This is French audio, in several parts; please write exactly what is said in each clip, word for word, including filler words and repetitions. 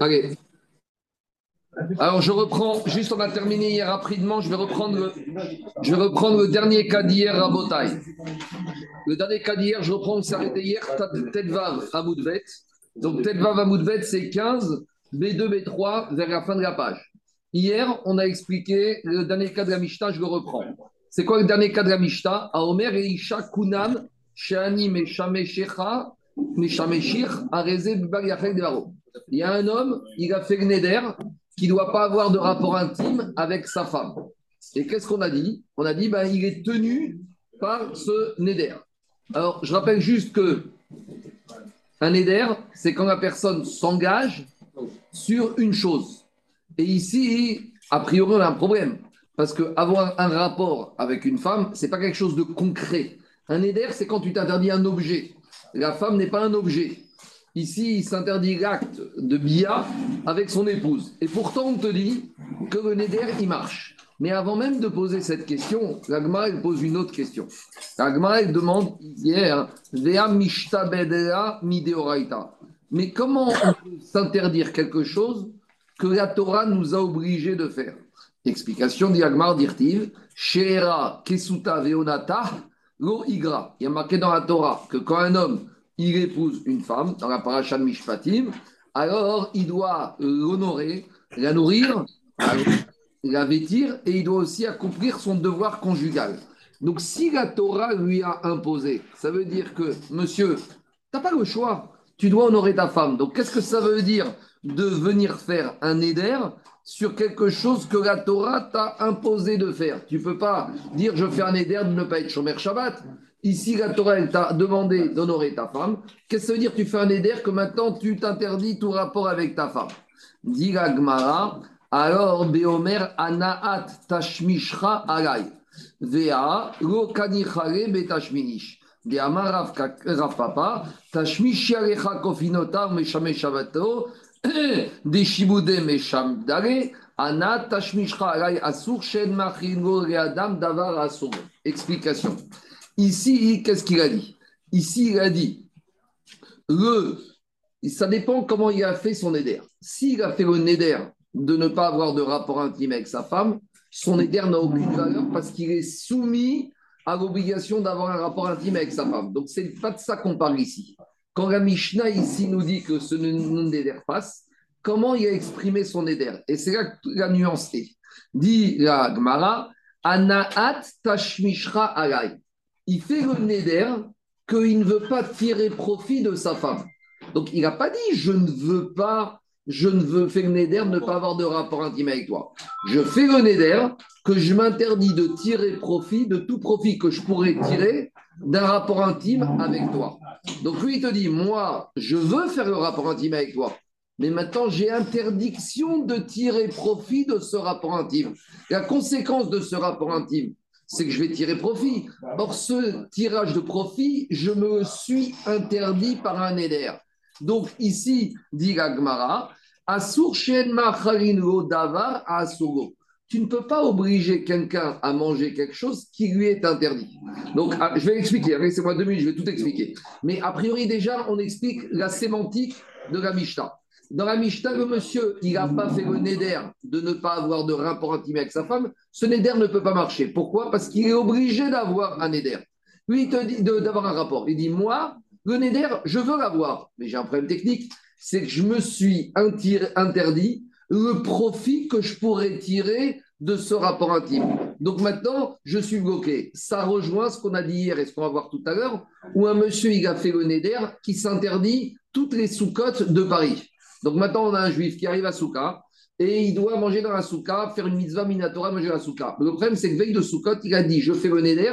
Allez. Alors, je reprends, juste on a terminé hier rapidement, je vais reprendre le, je vais reprendre le dernier cas d'hier à Bautaï. Le dernier cas d'hier, je reprends, on s'est arrêté hier, Telvav Hamoudvet. Donc, Telvav Hamoudvet, c'est quinze, B deux, B trois, vers la fin de la page. Hier, on a expliqué le dernier cas de la Mishna, je le reprends. C'est quoi le dernier cas de la Mishna? À Omer et Isha, Kounan, She'ani, Meshame, Shecha, Meshame, Shir, Arezé, Bia, de Barreaux. Il y a un homme, il a fait le Neder, qui ne doit pas avoir de rapport intime avec sa femme. Et qu'est-ce qu'on a dit? On a dit ben, il est tenu par ce Neder. Alors, je rappelle juste que un Neder, c'est quand la personne s'engage sur une chose. Et ici, a priori, on a un problème. Parce qu'avoir un rapport avec une femme, ce n'est pas quelque chose de concret. Un Neder, c'est quand tu t'interdis un objet. La femme n'est pas un objet. Ici, il s'interdit l'acte de Bia avec son épouse. Et pourtant, on te dit que le Neder, il marche. Mais avant même de poser cette question, l'Agmar, elle pose une autre question. L'Agmar, elle demande hier, Vea mishtabedea mideoraita. Mais comment on peut s'interdire quelque chose que la Torah nous a obligés de faire? Explication d'Agmar d'Irtiv, Sheera kesuta veonata lo igra. Il y a marqué dans la Torah que quand un homme il épouse une femme, dans la paracha de Mishpatim, alors il doit l'honorer, la nourrir, la vêtir, et il doit aussi accomplir son devoir conjugal. Donc si la Torah lui a imposé, ça veut dire que, monsieur, tu n'as pas le choix, tu dois honorer ta femme. Donc qu'est-ce que ça veut dire de venir faire un neder sur quelque chose que la Torah t'a imposé de faire? Tu ne peux pas dire, je fais un neder de ne pas être shomer Shabbat. Ici, la Torah, elle t'a demandé d'honorer ta femme. Qu'est-ce que ça veut dire? Tu fais un neder que maintenant, tu t'interdis tout rapport avec ta femme. Dit la Gemara, alors, Beomer anaat tashmishcha alay. Vea lo kanichare betashminish. De amar rav papa tashmish yarecha kofinotar meshame shabbato. De shibude mesham dare. Anat tashmishcha alay asur shed machingo readam davar asur. Explication. Ici, qu'est-ce qu'il a dit? Ici, il a dit, le, ça dépend comment il a fait son éder. S'il a fait le néder de ne pas avoir de rapport intime avec sa femme, son éder n'a aucune valeur parce qu'il est soumis à l'obligation d'avoir un rapport intime avec sa femme. Donc, ce n'est pas de ça qu'on parle ici. Quand la Mishnah ici nous dit que ce néder passe, comment il a exprimé son éder? Et c'est là que la nuance est. Dit la Gemara, Anaat Tashmishra alay. Il fait le neder qu'il ne veut pas tirer profit de sa femme. Donc, il n'a pas dit « je ne veux pas, je ne veux faire le neder, ne pas avoir de rapport intime avec toi ». Je fais le neder que je m'interdis de tirer profit, de tout profit que je pourrais tirer d'un rapport intime avec toi. Donc, lui, il te dit « moi, je veux faire le rapport intime avec toi ». Mais maintenant, j'ai interdiction de tirer profit de ce rapport intime. La conséquence de ce rapport intime, c'est que je vais tirer profit. Or, ce tirage de profit, je me suis interdit par un éder. Donc, ici, dit la Gemara, tu ne peux pas obliger quelqu'un à manger quelque chose qui lui est interdit. Donc, je vais expliquer. Laissez-moi deux minutes, je vais tout expliquer. Mais a priori, déjà, on explique la sémantique de la Mishnah. Dans la Mishnah, le monsieur, il n'a pas fait le neder de ne pas avoir de rapport intime avec sa femme. Ce neder ne peut pas marcher. Pourquoi? Parce qu'il est obligé d'avoir un neder. Lui, il te dit de, d'avoir un rapport. Il dit, moi, le neder, je veux l'avoir. Mais j'ai un problème technique. C'est que je me suis interdit le profit que je pourrais tirer de ce rapport intime. Donc maintenant, je suis bloqué. Ça rejoint ce qu'on a dit hier et ce qu'on va voir tout à l'heure, où un monsieur, il a fait le neder qui s'interdit toutes les Soukot de Paris. Donc maintenant, on a un juif qui arrive à Souka et il doit manger dans la Souka, faire une mitzvah minatora, manger dans la Souka. Le problème, c'est que veille de Soukot, il a dit « je fais le neder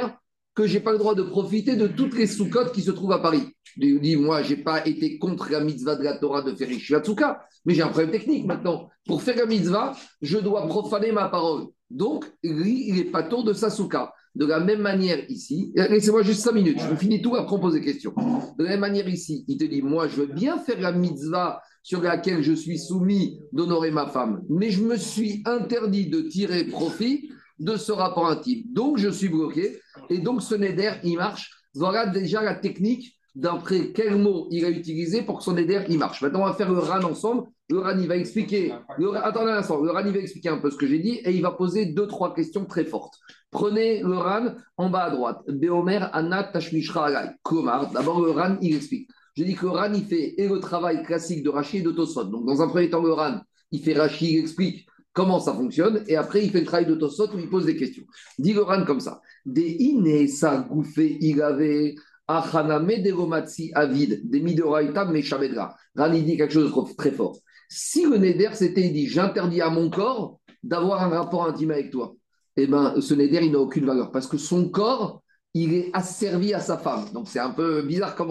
que je n'ai pas le droit de profiter de toutes les Soukot qui se trouvent à Paris ». Il dit « moi, je n'ai pas été contre la mitzvah de la Torah de faire Isha Souka, mais j'ai un problème technique maintenant. Pour faire la mitzvah, je dois profaner ma parole. Donc, lui, il n'est pas tour de sa Souka. De la même manière ici, laissez-moi juste cinq minutes, je finis tout après on pose des questions. De la même manière ici, il te dit « moi, je veux bien faire la mitzvah » sur laquelle je suis soumis d'honorer ma femme, mais je me suis interdit de tirer profit de ce rapport intime. Donc, je suis bloqué, et donc ce neder, il marche. Voilà déjà la technique d'après quel mot il a utilisé pour que son neder il marche. Maintenant, on va faire le Ran ensemble. Le Ran, il va expliquer. Le, attendez un instant. Le Ran, il va expliquer un peu ce que j'ai dit et il va poser deux, trois questions très fortes. Prenez le Ran en bas à droite. Beomer, Anna, Tashmishra, Alay. Komar. D'abord, le Ran, il explique. J'ai dit que le Ran, il fait et le travail classique de Rachi et de Tossot. Donc, dans un premier temps, le Ran, il fait Rachi, il explique comment ça fonctionne, et après, il fait le travail de Tossot où il pose des questions. Dit le Ran comme ça. Des iné sargoufé ilave achaname de romatsi avid, des midoraïta meshamedra. Ran, il dit quelque chose de très fort. Si le neder, c'était, il dit, j'interdis à mon corps d'avoir un rapport intime avec toi, eh bien, ce neder, il n'a aucune valeur, parce que son corps, il est asservi à sa femme. Donc, c'est un peu bizarre comme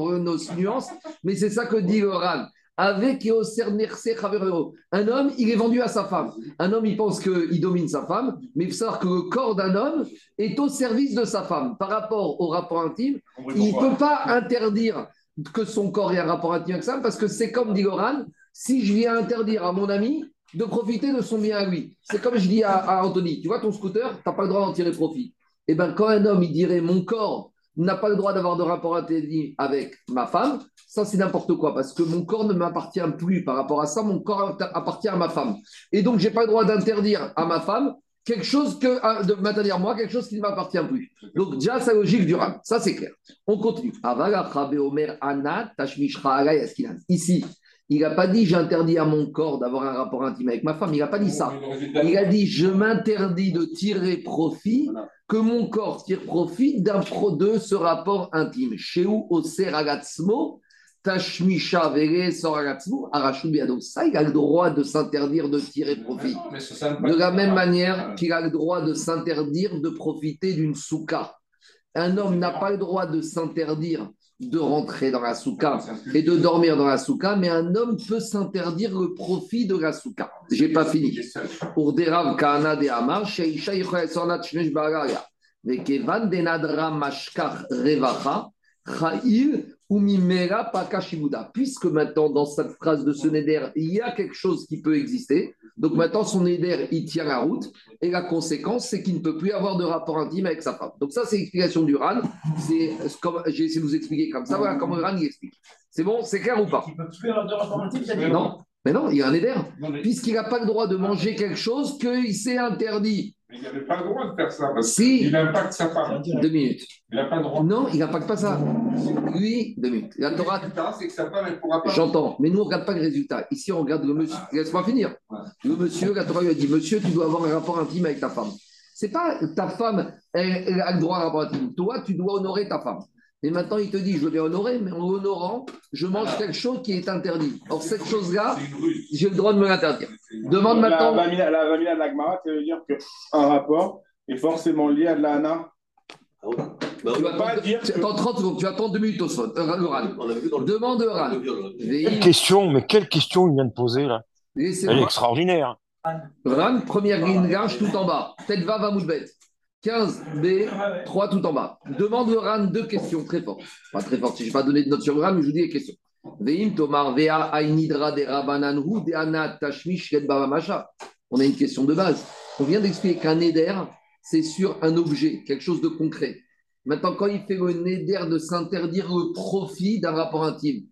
nuance, mais c'est ça que dit le Ran. Avec un homme, il est vendu à sa femme. Un homme, il pense qu'il domine sa femme, mais il faut savoir que le corps d'un homme est au service de sa femme. Par rapport au rapport intime, il ne peut pas interdire que son corps ait un rapport intime avec ça, parce que c'est comme dit Loran, si je viens interdire à mon ami de profiter de son bien à lui. C'est comme je dis à, à Anthony, tu vois ton scooter, tu n'as pas le droit d'en tirer profit. Et bien quand un homme, il dirait mon corps n'a pas le droit d'avoir de rapport intime avec ma femme, ça, c'est n'importe quoi, parce que mon corps ne m'appartient plus par rapport à ça, mon corps appartient à ma femme. Et donc, je n'ai pas le droit d'interdire à ma femme quelque chose que, de m'interdire moi, quelque chose qui ne m'appartient plus. Donc, déjà, c'est logique du Ram. Ça, c'est clair. On continue. Ici, il n'a pas dit j'interdis à mon corps d'avoir un rapport intime avec ma femme, il n'a pas dit ça. Il a dit je m'interdis de tirer profit, que mon corps tire profit d'un pro de ce rapport intime. Chez où au seragatsmo Tashmisha Vere Soragatsmu Arashubia. Donc, ça, il a le droit de s'interdire de tirer profit. Mais non, de la même manière qu'il a le droit de s'interdire de profiter d'une souka. Un homme n'a pas le droit de s'interdire de rentrer dans la souka et de dormir dans la souka, mais un homme peut s'interdire le profit de la souka. J'ai pas fini. Pour des raves Kana de Amar, Sheisha Yichoya Sornat Shmesh Baraya, Nekevan Denadra Mashkar Revacha, Chaïl. Puisque maintenant dans cette phrase de ce neder il y a quelque chose qui peut exister, donc maintenant son neder il tient la route et la conséquence c'est qu'il ne peut plus avoir de rapport intime avec sa femme. Donc ça c'est l'explication du Ran, c'est comme j'ai essayé de vous expliquer comme ça, voilà comment le Ran il explique. C'est bon, c'est clair ou pas? Il ne peut plus avoir de rapport intime, ça dit non. Mais non, il y a un neder, puisqu'il n'a pas le droit de manger quelque chose qu'il s'est interdit. Mais il n'avait pas le droit de faire ça, parce si. qu'il impacte sa femme. Deux minutes. Il n'a pas le droit. Non, il n'impacte pas ça. Lui, deux minutes. La Torah... Le résultat, c'est que sa femme, elle ne pourra pas... J'entends, mais nous, on ne regarde pas le résultat. Ici, on regarde le monsieur. Laisse-moi finir. Le monsieur, la Torah lui a dit, monsieur, tu dois avoir un rapport intime avec ta femme. Ce n'est pas ta femme, elle, elle a le droit à un rapport intime. Toi, tu dois honorer ta femme. Et maintenant, il te dit, je vais honorer, mais en honorant, je mange ah. quelque chose qui est interdit. Or, cette chose-là, j'ai le droit de me l'interdire. Demande la, maintenant... La Ravina la, la de l'Agmar, ça veut dire qu'un rapport est forcément lié à de la Hana. Ah ouais. bah, tu vas pas dire... Que... Attends trente secondes, tu attends deux minutes au sol. Euh, le Ran. Demande le Ran. Quelle question, mais quelle question il vient de poser, là. Laissez Elle moi. est extraordinaire. Ran, première ligne large tout en bas. Telvav Hamoudvet. quinze B, trois tout en bas. Demande le Ran deux questions très fortes. Pas très fortes, si je n'ai pas donné de note sur le Ran, mais je vous dis les questions. On a une question de base. On vient d'expliquer qu'un neder, c'est sur un objet, quelque chose de concret. Maintenant, quand il fait le neder de s'interdire le profit d'un rapport intime,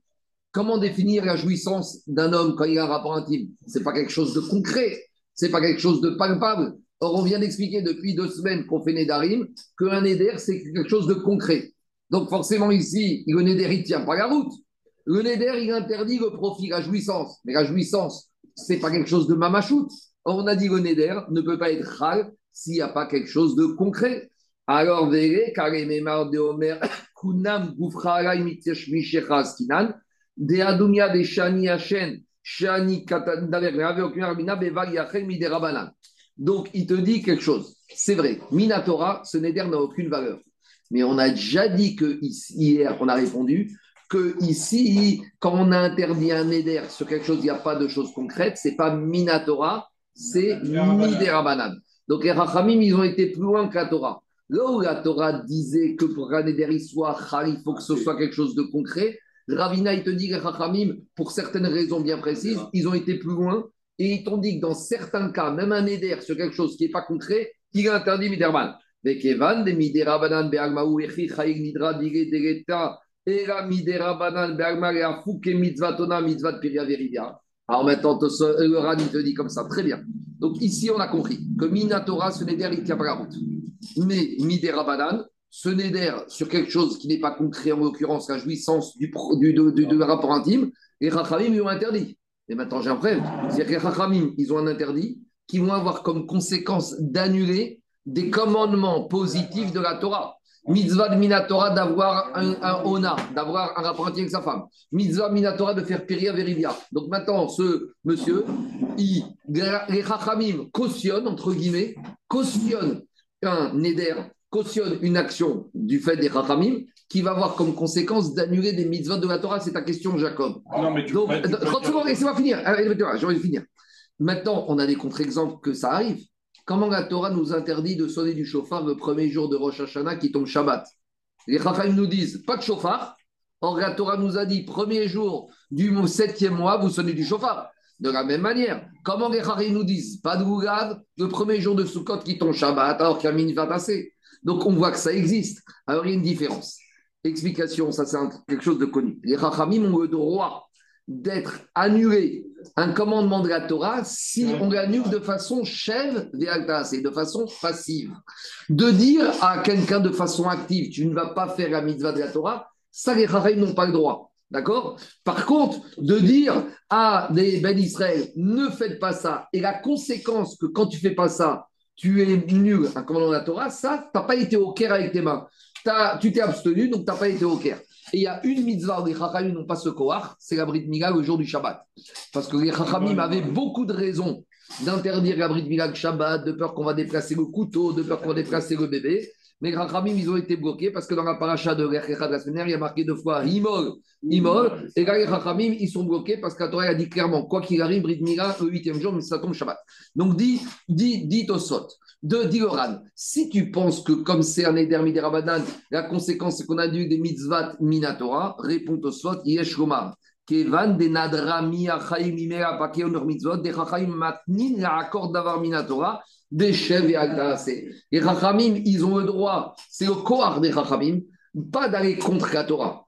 comment définir la jouissance d'un homme quand il a un rapport intime? Ce n'est pas quelque chose de concret, ce n'est pas quelque chose de palpable. Or, on vient d'expliquer depuis deux semaines qu'on fait Nedarim qu'un Neder, c'est quelque chose de concret. Donc, forcément, ici, le Neder, il ne tient pas la route. Le Neder, il interdit le profit, la jouissance. Mais la jouissance, ce n'est pas quelque chose de mamachout. Or, on a dit que le Neder ne peut pas être Khal s'il n'y a pas quelque chose de concret. Alors, Vere, Karememar de Omer, Kunam, Goufrara, Imitesh, Mishechaz, Kinan, De Adunia, De She'ani, Hashem, She'ani, Katan, Daver, Rave, Okumar, Ravina, Beval, Yachem, Miderabanan. Donc, il te dit quelque chose. C'est vrai, Minatora, ce neder n'a aucune valeur. Mais on a déjà dit que hier, on a répondu que ici, quand on a interdit un neder sur quelque chose, il n'y a pas de choses concrètes. C'est pas Minatora, c'est Miderabanan. Donc, les Hachamim, ils ont été plus loin que la Torah. Là où la Torah disait que pour qu'un neder soit khal, il faut que ce soit quelque chose de concret. Ravina, il te dit que les Hachamim, pour certaines raisons bien précises, ils ont été plus loin. Et ils t'ont dit que dans certains cas, même un neder sur quelque chose qui n'est pas concret, il est interdit miderman. Vekevan de midera banan be agmaou echi chaig nidra digé degeta Ela midera banan bergmar et afouk et mitzvatona mitzvat piria veridia. Alors maintenant, le Ran, il te dit comme ça. Très bien. Donc ici, on a compris que Minatora, ce neder, il tient pas la route. Mais midera banan, ce neder sur quelque chose qui n'est pas concret, en l'occurrence la jouissance du, du, du, du, du rapport intime, les Hachamim lui ont interdit. Et maintenant, j'ai un problème. C'est-à-dire que les Hachamim, ils ont un interdit qui vont avoir comme conséquence d'annuler des commandements positifs de la Torah. Mitzvah minatora d'avoir un, un ona, d'avoir un rapport intime avec sa femme. Mitzvah minatora de faire péria verivia. Donc maintenant, ce monsieur, il, les Hachamim cautionnent, entre guillemets, cautionnent un neder, cautionnent une action du fait des Hachamim qui va avoir comme conséquence d'annuler des mitzvot de la Torah. C'est ta question, Jacob. Non, mais tu Donc, peux, tu trente secondes, laissez-moi finir. J'ai envie de finir. Maintenant, on a des contre-exemples que ça arrive. Comment la Torah nous interdit de sonner du shofar le premier jour de Rosh Hashanah qui tombe Shabbat? Les Chachamim nous disent pas de shofar. Or, la Torah nous a dit premier jour du septième mois, vous sonnez du shofar. De la même manière, comment les Chachamim nous disent pas de Loulav le premier jour de Soukot qui tombe Shabbat alors qu'il y a mitzvah tassé? Donc, on voit que ça existe. Alors, il y a une différence. Explication, ça c'est un, quelque chose de connu. Les Chachamim ont le droit d'être annulés un commandement de la Torah si on l'annule de façon chève, c'est de façon passive. De dire à quelqu'un de façon active, tu ne vas pas faire la mitzvah de la Torah, ça les Chachamim n'ont pas le droit. D'accord ? Par contre, de dire à des Ben Israël, ne faites pas ça, et la conséquence que quand tu fais pas ça, tu es nul, un commandement de la Torah, ça, tu n'as pas été au Caire avec tes mains. T'as, tu t'es abstenu, donc tu n'as pas été au Caire. Et il y a une mitzvah où les Chachamim n'ont pas ce kohar, c'est la Brit Mila le jour du Shabbat. Parce que les Chachamim avaient beaucoup de raisons d'interdire la Brit Mila le Shabbat, de peur qu'on va déplacer le couteau, de peur qu'on va déplacer le bébé. Mais les Chachamim, ils ont été bloqués parce que dans la paracha de l'Echad de la semaine, il y a marqué deux fois Himol, Himol. Et là, les Chachamim, ils sont bloqués parce que la Torah a dit clairement, quoi qu'il arrive, Brit Mila le huitième jour, mais ça tombe Shabbat. Donc dit, dit, dit Tossot. De Diloran, si tu penses que comme c'est un Neder Midera Banan, la conséquence c'est qu'on a dû des mitzvot minatora, répond Tossot, Yesh Lomar, Kevan de Nadra Mia Chaim Imera Pakeo Nor Mitzvot, de Chachamim Matnin la Accord Davar Minatora, de Shev et Altaase. Les Chachamim, ils ont le droit, c'est le kohar des Chachamim, pas d'aller contre la Torah,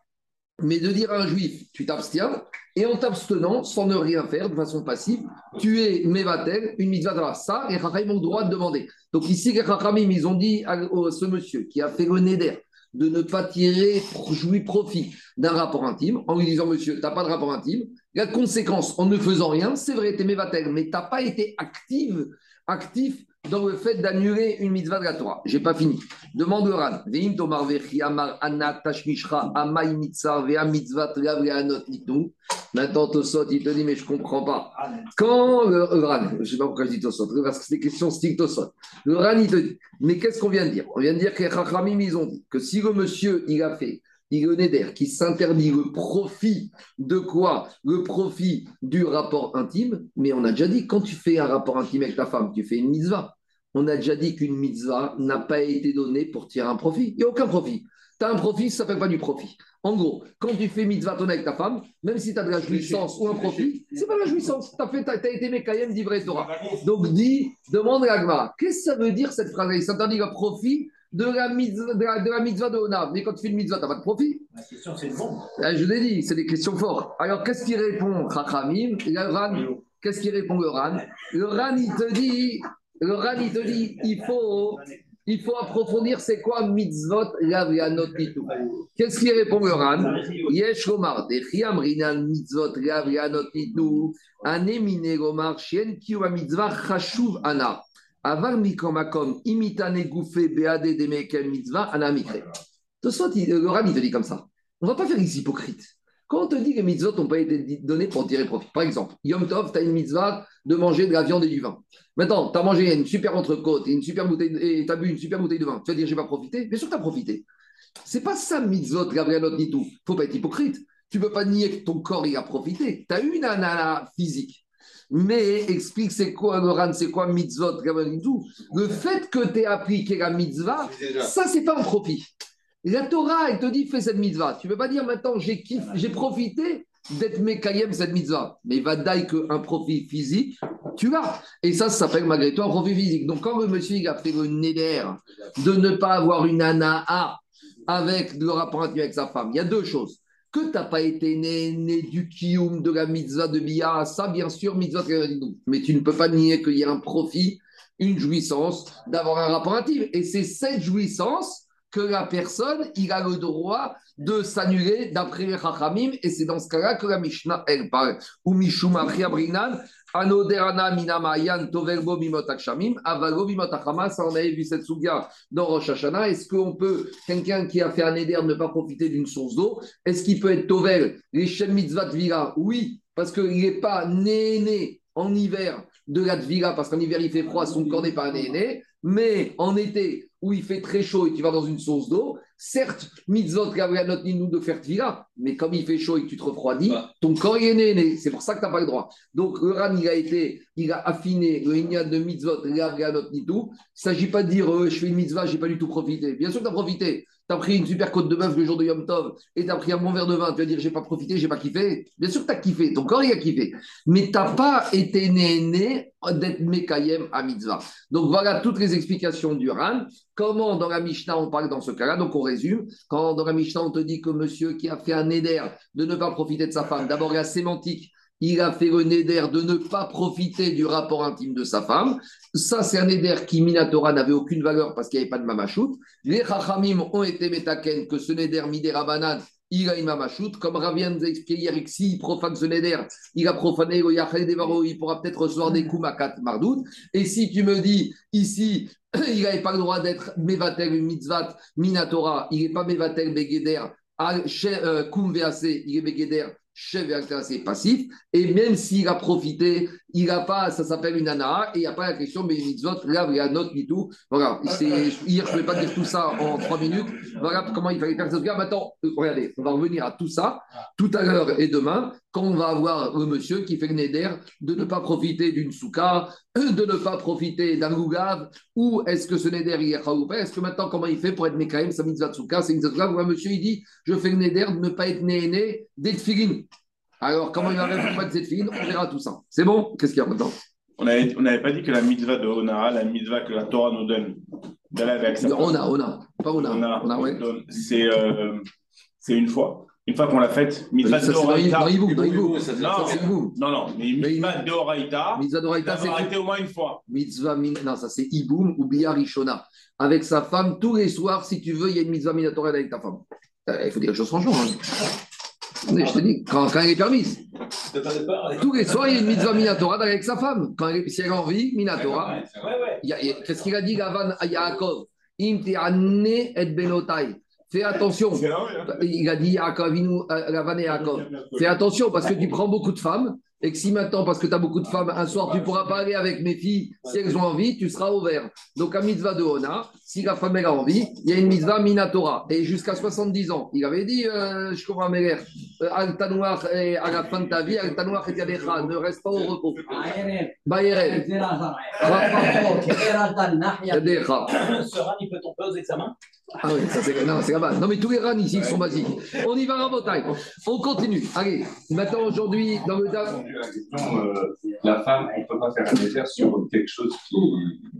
mais de dire à un juif, tu t'abstiens, et en t'abstenant, sans ne rien faire, de façon passive, tu es mevatel, une mitzvah. Ça, les Chachamim ont le droit de demander. Donc ici, les Chachamim, ils ont dit à, à ce monsieur qui a fait le neder de ne pas tirer jouir profit d'un rapport intime, en lui disant, monsieur, tu n'as pas de rapport intime. La conséquence, en ne faisant rien, c'est vrai, tu es mevatel, mais tu n'as pas été active, actif dans le fait d'annuler une mitzvah de la Torah. Je n'ai pas fini. Demande le Ran. Veim tomar vechi amar anat tashmishra amay mitzar vea mitzvat lav leanot nitnou. Maintenant, Tossot, il te dit, mais je ne comprends pas. Quand le Ran, je ne sais pas pourquoi je dis Tossot, parce que c'est question style Tossot. Le Ran, il te dit, mais qu'est-ce qu'on vient de dire? On vient de dire que les Chachamim, ils ont dit que si le monsieur, il a fait il le neder, qui s'interdit le profit de quoi? Le profit du rapport intime. Mais on a déjà dit, quand tu fais un rapport intime avec ta femme, tu fais une mitzvah. On a déjà dit qu'une mitzvah n'a pas été donnée pour tirer un profit. Il n'y a aucun profit. Tu as un profit, ça ne s'appelle pas du profit. En gros, quand tu fais mitzvah ton avec ta femme, même si tu as de la jouissance ou un profit, ce n'est pas la jouissance. Tu as été mekayem d'ivrei Torah. Donc, dis, demande à Agmar, qu'est-ce que ça veut dire cette phrase? Il s'interdit le profit de la mitzvah de, la, de, la mitzvah de Onav. Mais quand tu fais une mitzvah, tu n'as pas de profit. La question, c'est bon. Je l'ai dit, c'est des questions fortes. Alors, qu'est-ce qu'il répond, Chachamim? Le Ran, qu'est-ce qu'il répond, le Ran? Le Ran, il te dit, le Ran, il te dit, il faut, il faut approfondir, c'est quoi mitzvot lavrianot nitou? Qu'est-ce qu'il répond, le Ran? Yesh Lomar, dechiam rinan mitzvot lavrianot nitou, anemine Lomar, chien kiwa mitzvah chashuv ana. Avar mikomakom imitane gouffé beade demekem mitzvah anamikre. De sorte, le Ran, il te dit comme ça. On ne va pas faire les hypocrites. Quand on te dit que les mitzvot n'ont pas été donnés pour tirer profit, par exemple, Yom Tov, tu as une mitzvah de manger de la viande et du vin. Maintenant, tu as mangé une super entrecôte et une super bouteille, et tu as bu une super bouteille de vin. Tu vas dire, je n'ai pas profité. Bien sûr que tu as profité. Ce n'est pas ça, mitzvot, gabrielot, ni tout. Il ne faut pas être hypocrite. Tu ne peux pas nier que ton corps il a profité. Tu as eu une anana physique. Mais explique c'est quoi le Ran, c'est quoi mitzvot, le fait que tu aies appliqué la mitzvah, ça c'est pas un profit. La Torah, elle te dit fais cette mitzvah. Tu ne peux pas dire maintenant j'ai, kiff, j'ai profité d'être mekayem cette mitzvah. Mais va dire qu'un profit physique, tu l'as. Et ça, ça s'appelle malgré toi un profit physique. Donc quand le monsieur il a fait le neder de ne pas avoir une anaa avec le rapport intime avec sa femme, il y a deux choses. Que tu n'as pas été né, né du kiyum, de la mitzvah de Bia, ça bien sûr, mitzvah de Bia, mais tu ne peux pas nier qu'il y a un profit, une jouissance d'avoir un rapport intime. Et c'est cette jouissance que la personne, il a le droit de s'annuler d'après les Hachamim, et c'est dans ce cas-là que la Mishna, elle parle. Ou Mishum Achia Brinan, Anoderana Minamayan, Toverbo Bimotakshamim, Avalo Bimotachama, ça on avait vu cette souga dans Rosh Hashanah. Est-ce qu'on peut, quelqu'un qui a fait un Neder ne pas profiter d'une source d'eau, est-ce qu'il peut être Tovel, les Shem Mitzvah Tvira? Oui, parce qu'il n'est pas né-né en hiver de la Tvira, parce qu'en hiver il fait froid, son corps n'est pas né-né, mais en été, où il fait très chaud et tu vas dans une source d'eau, certes, mitzvot, notre nous de faire tvila, mais comme il fait chaud et que tu te refroidis, ton corps est né, né. C'est pour ça que tu n'as pas le droit. Donc, le Ran, il a été, il a affiné le Inyan de mitzvot, notre nitou. Il ne s'agit pas de dire, euh, je fais une mitzvah, je n'ai pas du tout profité. Bien sûr que tu as profité. Tu as pris une super côte de bœuf le jour de Yom Tov et tu as pris un bon verre de vin. Tu vas dire, je n'ai pas profité, je n'ai pas kiffé. Bien sûr que tu as kiffé, ton corps, il a kiffé. Mais tu n'as pas été né, né d'être mekayem à mitzvah. Donc, voilà toutes les explications du Ran. Comment dans la Mishnah on parle dans ce cas-là? Donc on résume. Quand dans la Mishnah on te dit que monsieur qui a fait un neder de ne pas profiter de sa femme, d'abord la sémantique, il a fait le neder de ne pas profiter du rapport intime de sa femme. Ça c'est un neder qui minatora n'avait aucune valeur parce qu'il n'y avait pas de mamachout. Les Chachamim ont été metaken que ce neder midera banane, il a une mamachout. Comme Ravina nous a expliqué hier, que s'il profane ce neder, il a profané le Yachel des Barreaux, il pourra peut-être recevoir des koumakat mardout. Et si tu me dis ici, il n'avait pas le droit d'être Mevatel Mitzvat Minatora, il n'est pas Mevatel Begeder, Koum Vac, il est Begeder, Chef Vac passif, et même s'il a profité, il n'a pas, ça s'appelle une anaa, et il n'y a pas la question, mais Mitzvot, là, il y a note du tout. Voilà, c'est, hier, je ne vais pas dire tout ça en trois minutes. Voilà comment il fallait faire ça. Maintenant, regardez, on va revenir à tout ça, tout à l'heure et demain, quand on va avoir le monsieur qui fait le neder de ne pas profiter d'une souka, de ne pas profiter d'un loulav, ou est-ce que ce neder il est chayav ou pas? Est-ce que maintenant, comment il fait pour être mekayem, sa mitzvah de souka, c'est une mitzvah de loulav, où un monsieur il dit, je fais le neder de ne pas être né-né des tefillin. Alors, comment il va répondre à cette fille? On verra tout ça. C'est bon? Qu'est-ce qu'il y a maintenant? On n'avait pas dit que la mitzvah de Honara, la mitzvah que la Torah nous donne, d'aller avec sa femme. On a, on a, pas on a. On a, on a, ouais. C'est, euh, c'est une fois. Une fois qu'on l'a faite, mitzvah de Horaïta. Non, non, non, non, mais mitzvah de Horaïta, c'est arrêté au moins une fois. Mitzvah, non, ça c'est Iboum ou Bia Rishona. Avec sa femme, tous les soirs, si tu veux, il y a une mitzvah minatorelle avec ta femme. Il faut dire les choses franchement. Je te dis, quand, quand elle est permise. Tous les soirs, il y a une mitzvah minatora avec sa femme. Quand elle, si elle a envie, minatora. Qu'est-ce qu'il a dit, Gavan à Yaakov? Imti'ane et benotai. Fais attention. Il a dit, Gavan et Yaakov. Fais attention parce que tu prends beaucoup de femmes et que si maintenant, parce que tu as beaucoup de femmes, un soir, tu ne pourras pas aller avec mes filles, si elles ont envie, tu seras ouvert. Donc, à mitzvah de Hona, si la femme elle a envie, il y a une mitzvah minatora. Et jusqu'à soixante-dix ans, il avait dit, euh, je comprends mes l'air, Al-Tanouar, à la fin de ta vie, Al-Tanouar et Yalecha, ne reste pas au repos. Bayerel. Yalecha. Ce ran, il peut tomber aux examens? Ah oui, ça c'est, non, c'est la base. Non, mais tous les rans ici, ils sont basiques. On y va à Bautaï. On continue. Allez, maintenant, aujourd'hui, dans le tas. La question, euh, la femme, on ne peut pas faire un désert sur quelque chose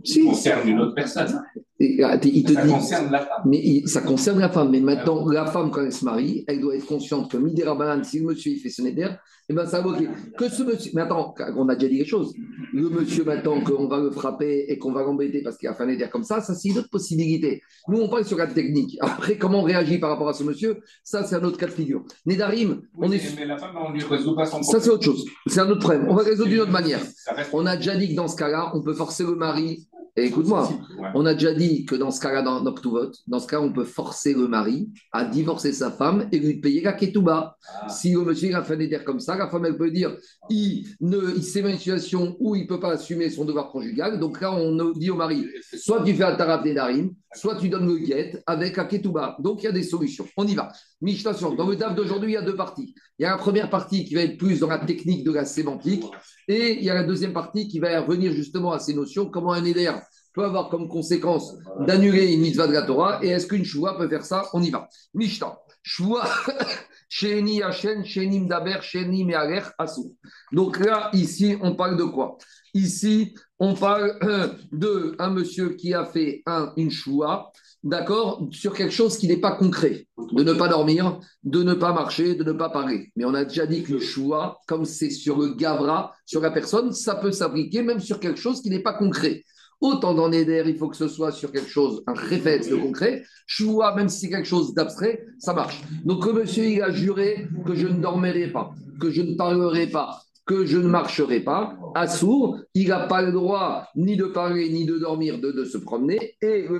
qui, si, concerne une autre personne. Et, il te ça dit, concerne la femme. Mais il, ça concerne la femme. Mais maintenant, ah, la femme, quand elle se marie, elle doit être consciente que Midera Banan, si le monsieur il fait son éder, eh ben, ça va bloquer. Que ce monsieur. Mais attends, on a déjà dit les choses. Le monsieur, maintenant, qu'on va le frapper et qu'on va l'embêter parce qu'il a fait un éder comme ça, ça, c'est une autre possibilité. Nous, on parle sur la technique. Après, comment on réagit par rapport à ce monsieur, ça, c'est un autre cas de figure. Nedarim, oui, on est. Mais la femme, on ne lui résout pas son problème. Ça, c'est autre chose. C'est un autre problème. On va résoudre d'une autre manière. On a déjà dit que dans ce cas-là, on peut forcer le mari. Et écoute-moi, ouais. On a déjà dit que dans ce cas-là, dans, dans, dans ce cas, on peut forcer le mari à divorcer sa femme et lui payer la ketouba. Ah. Si le monsieur a fait un éder comme ça, la femme, elle peut dire il, ne, il s'est dans une situation où il ne peut pas assumer son devoir conjugal. Donc là, on dit au mari, soit tu fais un taraf nedarim, soit tu donnes le guet avec la ketouba. Donc il y a des solutions. On y va. Mishnah sur, dans le taf d'aujourd'hui, il y a deux parties. Il y a la première partie qui va être plus dans la technique de la sémantique et il y a la deuxième partie qui va revenir justement à ces notions, comment un éder peut avoir comme conséquence d'annuler une mitzvah de la Torah et est-ce qu'une choua peut faire ça? On y va. Mishnah. Choua, She'ani Hashem, She'ani Mdaber, She'ani Me'aler, Asur. Donc là, ici, on parle de quoi? Ici, on parle d'un monsieur qui a fait un, une choua d'accord sur quelque chose qui n'est pas concret, de ne pas dormir, de ne pas marcher, de ne pas parler. Mais on a déjà dit que le choua, comme c'est sur le gavra, sur la personne, ça peut s'appliquer même sur quelque chose qui n'est pas concret. Autant dans Neder, il faut que ce soit sur quelque chose, un réflexe de concret. Choua, même si c'est quelque chose d'abstrait, ça marche. Donc le monsieur, il a juré que je ne dormirai pas, que je ne parlerai pas, que je ne marcherai pas, Isour, il n'a pas le droit ni de parler, ni de dormir, de, de se promener. Et le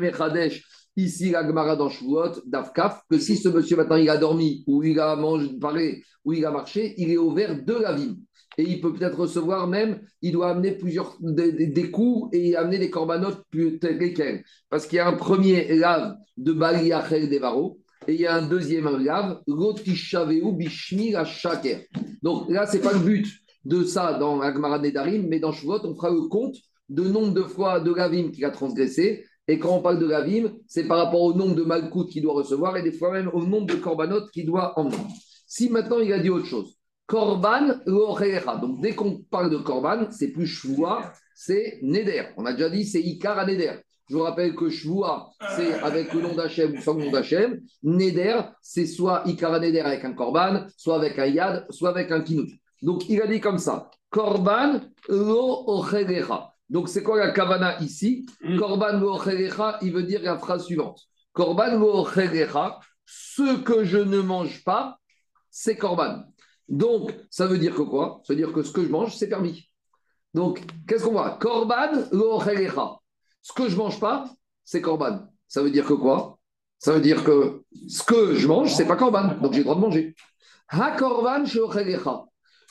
Mechadesh, ici, la Gemara dans Shavuot, Davkaf, que si ce monsieur maintenant il a dormi, ou il a mangé, parlé, ou il a marché, il est au vert de la ville. Et il peut peut-être recevoir même, il doit amener plusieurs, des, des, des coups et amener des corbanotes, lesquels. Parce qu'il y a un premier lave de Bali Achel des Barreaux, et il y a un deuxième lave, Rotishaveu Bishmi la Shaker. Donc là, ce n'est pas le but de ça dans Agmar Nedarim, mais dans Shavuot, on fera le compte de nombre de fois de Ravim qu'il a transgressé. Et quand on parle de Ravim, c'est par rapport au nombre de Malkout qu'il doit recevoir et des fois même au nombre de Korbanot qu'il doit emmener. Si maintenant il a dit autre chose, Korban l'Orera. Donc dès qu'on parle de Korban, c'est plus Shvoua, c'est Neder. On a déjà dit c'est Ikar à Neder. Je vous rappelle que Shvoua, c'est avec le nom d'Hachem ou sans le nom d'Hachem. Neder, c'est soit Ikara Neder avec un Korban, soit avec un Yad, soit avec un Kinout. Donc, il a dit comme ça, Korban lo ochelecha. Donc, c'est quoi la Kavana ici? Korban lo ochelecha, il veut dire la phrase suivante. Korban lo ochelecha, ce que je ne mange pas, c'est Korban. Donc, ça veut dire que quoi? Ça veut dire que ce que je mange, c'est permis. Donc, qu'est-ce qu'on voit? Korban lo ochelecha. Ce que je ne mange pas, c'est Korban. Ça veut dire que quoi? Ça veut dire que ce que je mange, ce n'est pas Korban. Donc, j'ai le droit de manger. Ha Korban she'ochelecha.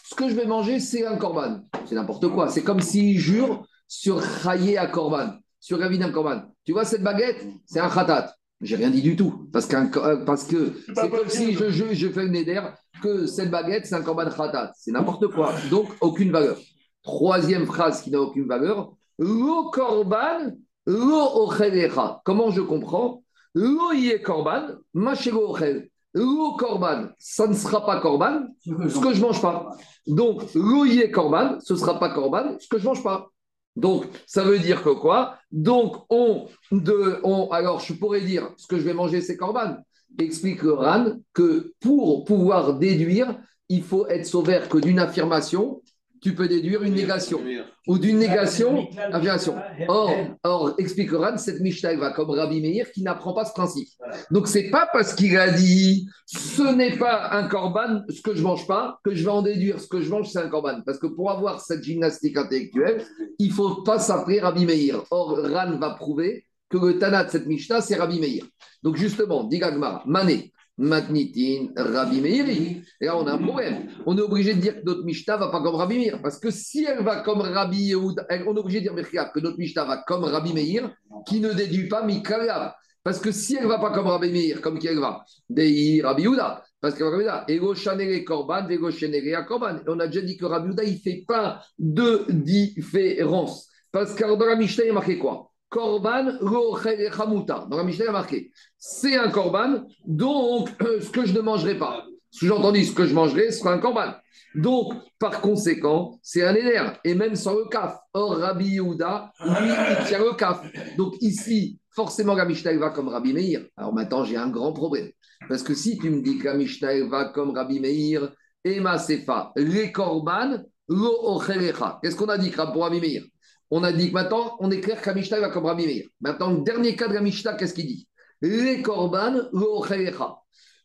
Ce que je vais manger, c'est un Korban. C'est n'importe quoi. C'est comme s'il jure sur Chayé à Korban, sur Ravina Korban. Tu vois, cette baguette, c'est un Khatat. J'ai rien dit du tout. Parce, qu'un, parce que c'est comme si je, je, je fais le Neder que cette baguette, c'est un Korban Khatat. C'est n'importe quoi. Donc, aucune valeur. Troisième phrase qui n'a aucune valeur. Lo korban, lo ochelecha. Comment je comprends? Lo yé korban, machego ochel. Lo korban, ça ne sera pas korban, ce que je mange pas. Donc, lo yé korban, ce ne sera pas korban, ce que je mange pas. Donc, ça veut dire que quoi? Donc, on, de, on, alors je pourrais dire, ce que je vais manger, c'est korban. Explique le Ran que pour pouvoir déduire, il faut être sauvé que d'une affirmation. Tu peux déduire une négation ou d'une négation affirmation. Or, or explique Ran, cette Mishna va comme Rabbi Meir qui n'apprend pas ce principe. Donc c'est pas parce qu'il a dit ce n'est pas un korban ce que je mange pas que je vais en déduire ce que je mange c'est un korban parce que pour avoir cette gymnastique intellectuelle il faut pas s'appeler Rabbi Meir. Or Ran va prouver que le Tana de cette Mishna c'est Rabbi Meir. Donc justement dit Agmar Mané. Matnitin, Rabbi Meiri. Et là, on a un problème. On est obligé de dire que notre Mishnah va pas comme Rabbi Meir. Parce que si elle va comme Rabbi Yehuda, on est obligé de dire que notre Mishnah va comme Rabbi Meir, qui ne déduit pas Mikalav. Parce que si elle va pas comme Rabbi Meir, comme qui elle va Dei Rabbi Yehuda. Parce que Rabbi Yehuda, Ego Shanere Korban, Ego Shanere Korban. On a déjà dit que Rabbi Yehuda, il ne fait pas de différence. Parce que dans la Mishnah, il y a marqué quoi? Korban rochel chamuta. Dans la Mishnah, il y a marqué c'est un korban, donc euh, ce que je ne mangerai pas. Sous-entendu, ce que je mangerai sera un korban. Donc, par conséquent, c'est un neder. Et même sans le kaf. Or, Rabbi Yehuda, lui, il tient le kaf. Donc, ici, forcément, la Mishnah va comme Rabbi Meir. Alors maintenant, j'ai un grand problème. Parce que si tu me dis que la Mishnah va comme Rabbi Meir, Ema Sefa, les korban, lo ochelecha. Qu'est-ce qu'on a dit pour Rabbi Meir? On a dit que maintenant, on est clair que la Mishnah va comme Rabbi Meir. Maintenant, le dernier cas de la Mishnah, qu'est-ce qu'il dit? Les korban, l'ochelecha.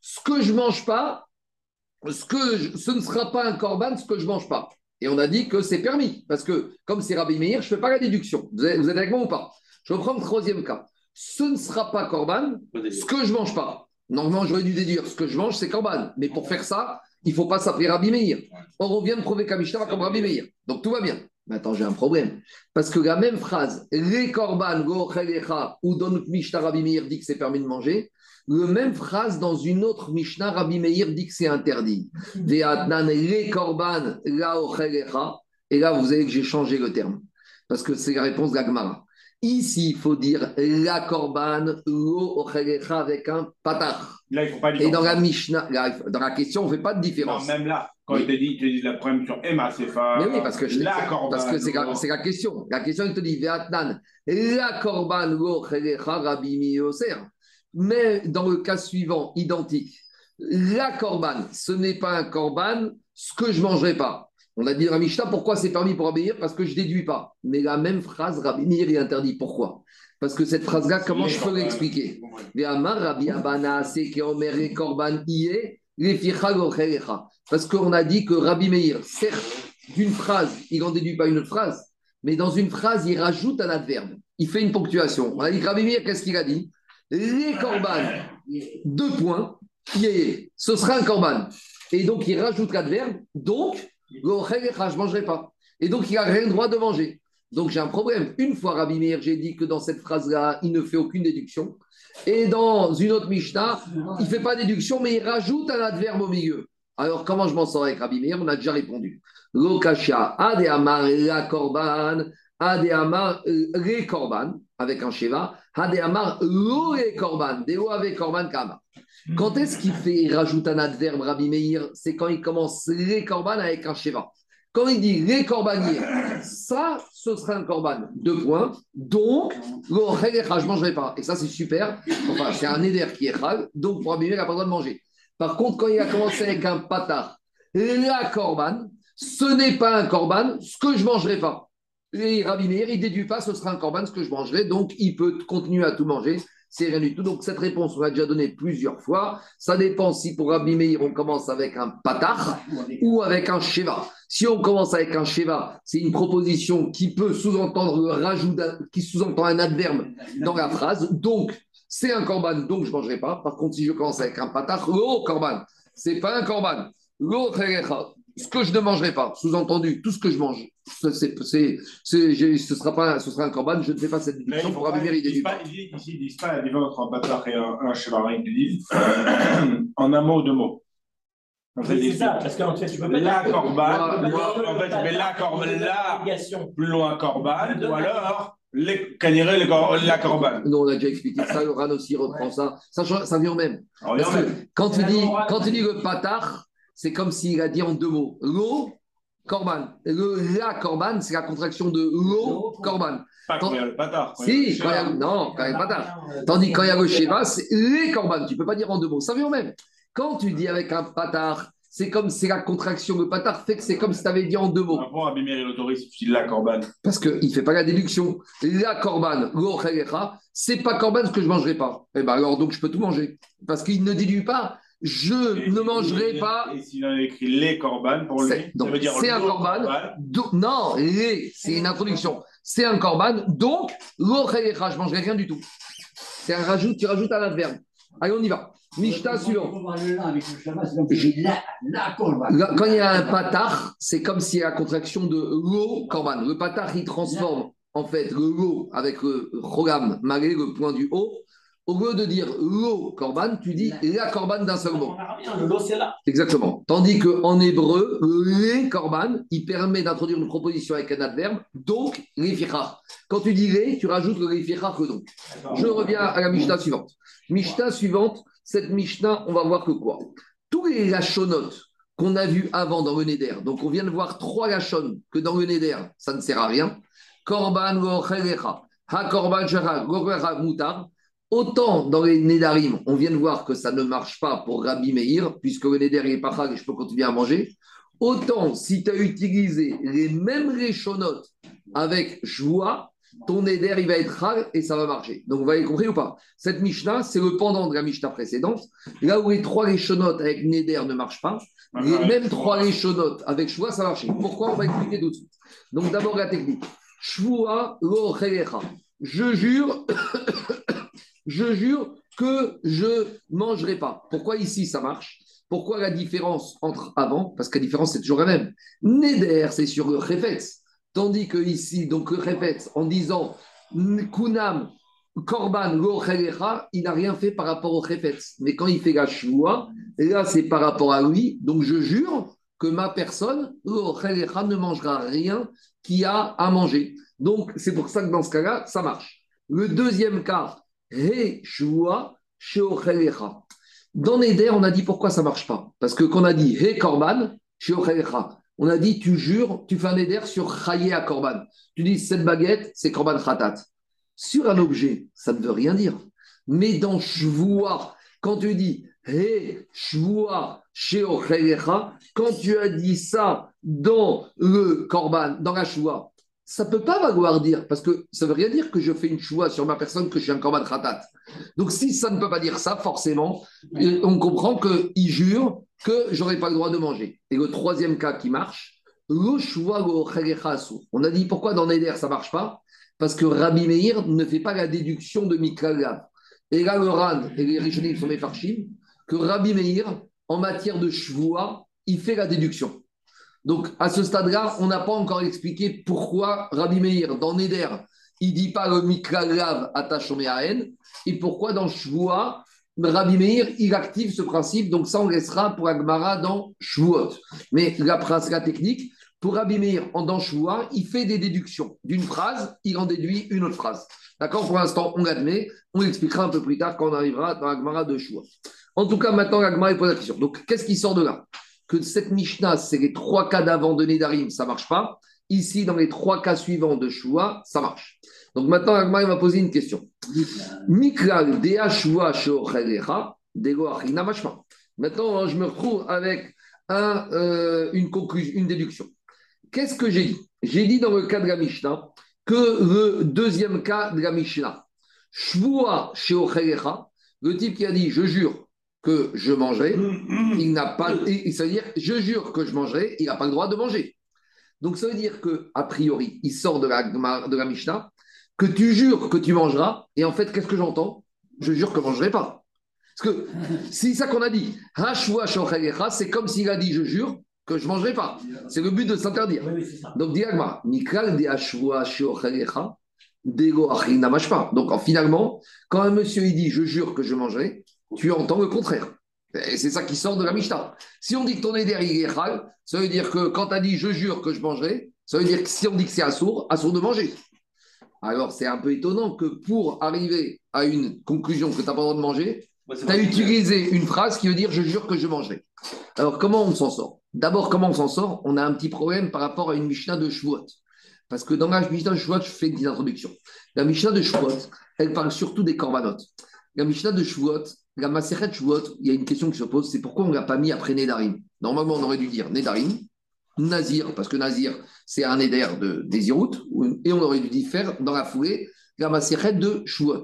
Ce que je ne mange pas, ce, que je, ce ne sera pas un korban, ce que je ne mange pas. Et on a dit que c'est permis, parce que comme c'est Rabbi Meir, je ne fais pas la déduction. Vous êtes, vous êtes avec moi ou pas? Je reprends le troisième cas. Ce ne sera pas korban, ce que je ne mange pas. Normalement, j'aurais dû déduire ce que je mange, c'est korban. Mais pour faire ça, il ne faut pas s'appeler Rabbi Meir. Or, on vient de prouver que la Mishnah va comme Rabbi Meir. Donc, tout va bien. Maintenant, j'ai un problème. Parce que la même phrase, les korban, gochelecha, ou dans notre Mishnah, Rabbi Meir dit que c'est permis de manger, la même phrase dans une autre Mishnah, Rabbi Meir dit que c'est interdit. Ve'atnan, les korban, la ochelecha. Et là, vous savez que j'ai changé le terme. Parce que c'est la réponse de la Gemara. Ici, il faut dire la korban, l'ochelecha avec un patach. Là, il faut pas. Et dans la Mishnah, dans la question, on ne fait pas de différence. Non, même là. Quand oui. il te dit, il te dit le problème sur Emma, c'est pas. Mais oui, parce que, je la corban, parce que c'est, la, c'est la question. La question, il te dit, Véatnan, la corban, lo chelecha rabbi miyoser. Mais dans le cas suivant, identique, la corban, ce n'est pas un corban, ce que je ne mangerai pas. On a dit à Mishna, pourquoi c'est permis pour obéir? Parce que je ne déduis pas. Mais la même phrase, Rabbi Meir est interdit. Pourquoi? Parce que cette phrase-là, comment je peux l'expliquer? Parce qu'on a dit que Rabbi Meir, certes, d'une phrase, il n'en déduit pas une autre phrase, mais dans une phrase, il rajoute un adverbe. Il fait une ponctuation. On a dit que Rabbi Meir, qu'est-ce qu'il a dit? Les korban, deux points, ce sera un korban. Et donc, il rajoute l'adverbe, donc, je ne mangerai pas. Et donc, il n'a rien le droit de manger. Donc, j'ai un problème. Une fois, Rabbi Meir, j'ai dit que dans cette phrase-là, il ne fait aucune déduction. Et dans une autre Mishnah, il ne fait pas déduction, mais il rajoute un adverbe au milieu. Alors, comment je m'en sors avec Rabbi Meir? On a déjà répondu. Lokasha, Adéamar, la Korban, Adéamar, les Korban, avec un Sheva, Adéamar, les Korban, Deo avec Korban Kama. Quand est-ce qu'il fait, il rajoute un adverbe, Rabbi Meir? C'est quand il commence les korban avec un sheva. Quand il dit les korbaniers, ça, ce sera un korban. Deux points. Donc, je ne mangerai pas. Et ça, c'est super. Enfin, c'est un Neder qui est chal. Donc, pour Rabbi Meir, il n'a pas le droit de manger. Par contre, quand il a commencé avec un patar, la korban, ce n'est pas un korban, ce que je ne mangerai pas. Et Rabbi Meir, il ne déduit pas, ce sera un korban, ce que je mangerai. Donc, il peut continuer à tout manger. C'est rien du tout. Donc, cette réponse, on l'a déjà donnée plusieurs fois. Ça dépend si pour Rabbi Meir, on commence avec un patar ou avec un sheva. Si on commence avec un sheva, c'est une proposition qui peut sous-entendre le rajout, qui sous-entend un adverbe dans la phrase. Donc, c'est un korban, donc je ne mangerai pas. Par contre, si je commence avec un patar, l'eau korban, ce n'est pas un korban. L'eau cherecha, ce que je ne mangerai pas. Sous-entendu, tout ce que je mange, c'est, c'est, c'est, c'est, ce, sera pas, ce sera un korban, je ne fais pas cette déduction. Pour Rabbi Meir, il déduit. Ici, ils ne disent pas la différence entre un bâtard et un, un cheval. Ils disent en un mot ou deux mots. En fait, c'est ça, parce qu'en fait, tu peux pas la korban, en fait, mais la korban, la, plus loin korban, ou alors les canirés, la korban. Non, on a déjà expliqué ça, le Ran aussi reprend ça. Ça vient au même. Quand tu dis le bâtard, c'est comme s'il a dit en deux mots l'eau, korban. Le, la korban, c'est la contraction de l'eau, korban. Pas quand il y a le bâtard. Si, quand il y a, non, quand il y a le bâtard. Tandis que quand il y a le sheva, c'est les korban. Tu ne peux pas dire en deux mots. Ça vient au même. Quand tu dis avec un bâtard, c'est comme c'est la contraction. Le bâtard fait que c'est comme si tu avais dit en deux mots. Pourquoi Rabbi Meir l'autorise si la korban? Parce qu'il ne fait pas la déduction. La korban, l'eau, c'est pas korban ce que je ne mangerai pas. Eh bien alors, donc je peux tout manger. Parce qu'il ne dilue pas. Je et ne si mangerai il, pas. Et s'il en a écrit les korban pour lui, c'est, donc, ça veut dire c'est un korban. Do, non, les, c'est une introduction. C'est un korban, donc l'oreillecha, je ne mangerai rien du tout. C'est un rajout, tu rajoutes un adverbe. Allez, on y va. Mishta suivant. Quand il y a un patar, c'est comme s'il y a la contraction de l'eau korban. Le patar, il transforme en fait l'eau avec le rogam, malgré le point du haut. Au lieu de dire l'eau korban, tu dis la korban d'un seul mot. L'eau, c'est là. Exactement. Tandis qu'en hébreu, les korban, il permet d'introduire une proposition avec un adverbe, donc les fichach. Quand tu dis les, tu rajoutes le les fichach donc. Je reviens à la Mishnah suivante. Mishnah suivante, cette Mishnah, on va voir que quoi? Tous les lachonot qu'on a vus avant dans le Neder, donc on vient de voir trois lachon que dans le Neder, ça ne sert à rien. Korban, l'ochelecha, ha korban, shara, l'ochelecha, mutar. Autant dans les Nédarim, on vient de voir que ça ne marche pas pour Rabbi Meir, puisque le Néder est pas chag et je peux continuer à manger. Autant si tu as utilisé les mêmes réchonotes avec Jvoua, ton Néder il va être chag et ça va marcher. Donc vous avez compris ou pas? Cette Mishnah, c'est le pendant de la Mishnah précédente. Là où les trois réchonotes avec Néder ne marchent pas, les mêmes trois réchonotes avec Jvoua, ça marche. Pourquoi? On va expliquer tout de suite. Donc d'abord la technique. Jvoua lo chelecha. Je jure. Je jure que je ne mangerai pas. Pourquoi ici ça marche? Pourquoi la différence entre avant? Parce que la différence c'est toujours la même. Neder c'est sur le chefetz, tandis que ici donc le chefetz en disant kunam korban lo chelecha, il n'a rien fait par rapport au chefetz. Mais quand il fait la shvoua, là c'est par rapport à lui. Donc je jure que ma personne lo chelecha ne mangera rien qui a à manger. Donc c'est pour ça que dans ce cas-là ça marche. Le deuxième cas. Dans Neder, on a dit pourquoi ça ne marche pas. Parce que quand on a dit He Korban, On a dit, tu jures, tu fais un neder sur Chayé à Korban. Tu dis, cette baguette, c'est Korban Khatat. Sur un objet, ça ne veut rien dire. Mais dans Shvoua, quand tu dis, Hé, Shvoua, Sheocherecha, quand tu as dit ça dans le Korban, dans la Shvoua, ça ne peut pas valoir dire, parce que ça ne veut rien dire que je fais une Shvoua sur ma personne, que je suis un Korban Khatat. Donc si ça ne peut pas dire ça, forcément, on comprend qu'il jure que je n'aurai pas le droit de manger. Et le troisième cas qui marche, on a dit pourquoi dans Neder ça ne marche pas? Parce que Rabbi Meir ne fait pas la déduction de Miklal. Et là, le Ran et les Rishonim sont les Farshim, que Rabbi Meir, en matière de Shvoua, il fait la déduction. Donc à ce stade-là, on n'a pas encore expliqué pourquoi Rabbi Meir, dans Neder, il ne dit pas le Miklal Atashomeaen, et pourquoi dans Shvoua, Rabbi Meir, il active ce principe, donc ça on laissera pour Agmara dans Shvuot. Mais la, la technique, pour Rabbi Meir, dans Shvoua, il fait des déductions. D'une phrase, il en déduit une autre phrase. D'accord? Pour l'instant, on l'admet, on l'expliquera un peu plus tard quand on arrivera dans Agmara de Shvoua. En tout cas, maintenant, Agmara pose la question. Donc, qu'est-ce qui sort de là? Que cette Mishnah, c'est les trois cas d'avant de Nedarim, ça ne marche pas. Ici, dans les trois cas suivants de Shvoua, ça marche. Donc maintenant, Agmar m'a posé une question. Miklal dea shua sheochelecha dego achina mashma. Maintenant, je me retrouve avec un, euh, une conclusion, une déduction. Qu'est-ce que j'ai dit? J'ai dit dans le cas de la Mishnah que le deuxième cas de la Mishnah, shua sheochelecha, le type qui a dit je jure que je mangerai, il n'a pas, c'est-à-dire je jure que je mangerai, il n'a pas le droit de manger. Donc ça veut dire que a priori, il sort de la de la Mishnah. Que tu jures que tu mangeras, et en fait, qu'est-ce que j'entends? Je jure que je ne mangerai pas. Parce que c'est ça qu'on a dit. C'est comme s'il a dit je jure que je ne mangerai pas. C'est le but de s'interdire. Oui, oui, donc, diagma, donc finalement, quand un monsieur il dit je jure que je mangerai, tu entends le contraire. Et c'est ça qui sort de la Mishnah. Si on dit que ton éder il est chal, ça veut dire que quand tu as dit je jure que je mangerai, ça veut dire que si on dit que c'est assourd, assourd de manger. Alors, c'est un peu étonnant que pour arriver à une conclusion que tu n'as pas le droit de manger, ouais, tu as utilisé une phrase qui veut dire « je jure que je mangerai ». Alors, comment on s'en sort? D'abord, comment on s'en sort? On a un petit problème par rapport à une Mishnah de Shvuot. Parce que dans la Mishnah de Shvuot, je fais une petite introduction. La Mishnah de Shvuot, elle parle surtout des corbanotes. La Mishnah de Shvuot, la Maseret Shvuot, il y a une question qui se pose, c'est pourquoi on ne l'a pas mis après Nedarim? Normalement, on aurait dû dire Nedarim, Nazir, parce que Nazir, c'est un éder de Désirout, et on aurait dû faire dans la foulée la Maseret de Shvuot.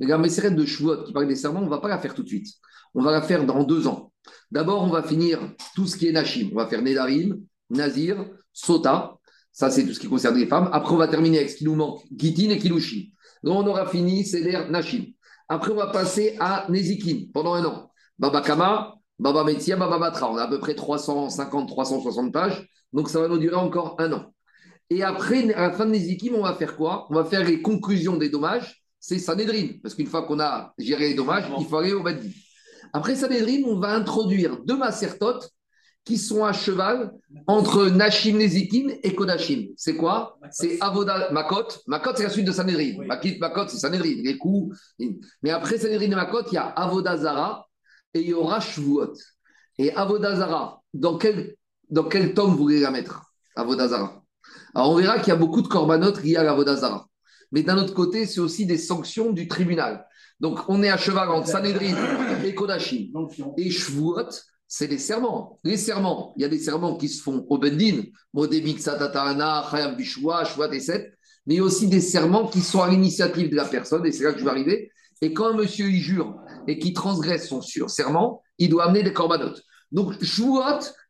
La Maseret de Shvuot qui parle des serments, on ne va pas la faire tout de suite. On va la faire dans deux ans. D'abord, on va finir tout ce qui est Nashim. On va faire Nedarim, Nazir, Sota, ça c'est tout ce qui concerne les femmes. Après, on va terminer avec ce qui nous manque, Gitin et Kilushi. Donc, on aura fini Seder Nashim. Après, on va passer à Nezikin pendant un an. Baba Kama, Baba Metzia, Baba Batra, on a à peu près trois cent cinquante à trois cent soixante pages, donc ça va nous durer encore un an. Et après, à la fin de Nezikim, on va faire quoi? On va faire les conclusions des dommages, c'est Sanhedrin, parce qu'une fois qu'on a géré les dommages, bon. Il faut aller au Bad Din. Après Sanhedrin, on va introduire deux Masertot qui sont à cheval entre Nashim, Nezikim et Kodashim. C'est quoi? C'est Avoda, Makot. Makot, c'est la suite de Sanhedrin. Oui. Makit, Makot, c'est Sanhedrin, les coups. Mais après Sanhedrin et Makot, il y a Avoda Zara, et il y aura Shvuot. Et Avodazara, dans quel, dans quel tome vous voulez la mettre, Avodazara? Alors on verra qu'il y a beaucoup de corbanotes liés à Avodazara. Mais d'un autre côté, c'est aussi des sanctions du tribunal. Donc on est à cheval entre Sanhedrin et Kodashim. Et Shvuot, c'est les serments. Les serments, il y a des serments qui se font au Bendin, Modemik Satatana, Chayam Bishua, Shvuot et Set. Mais il y a aussi des serments qui sont à l'initiative de la personne, et c'est là que je vais arriver. Et quand un monsieur y jure et qui transgresse son serment, il doit amener des corbanotes. Donc, Shvuot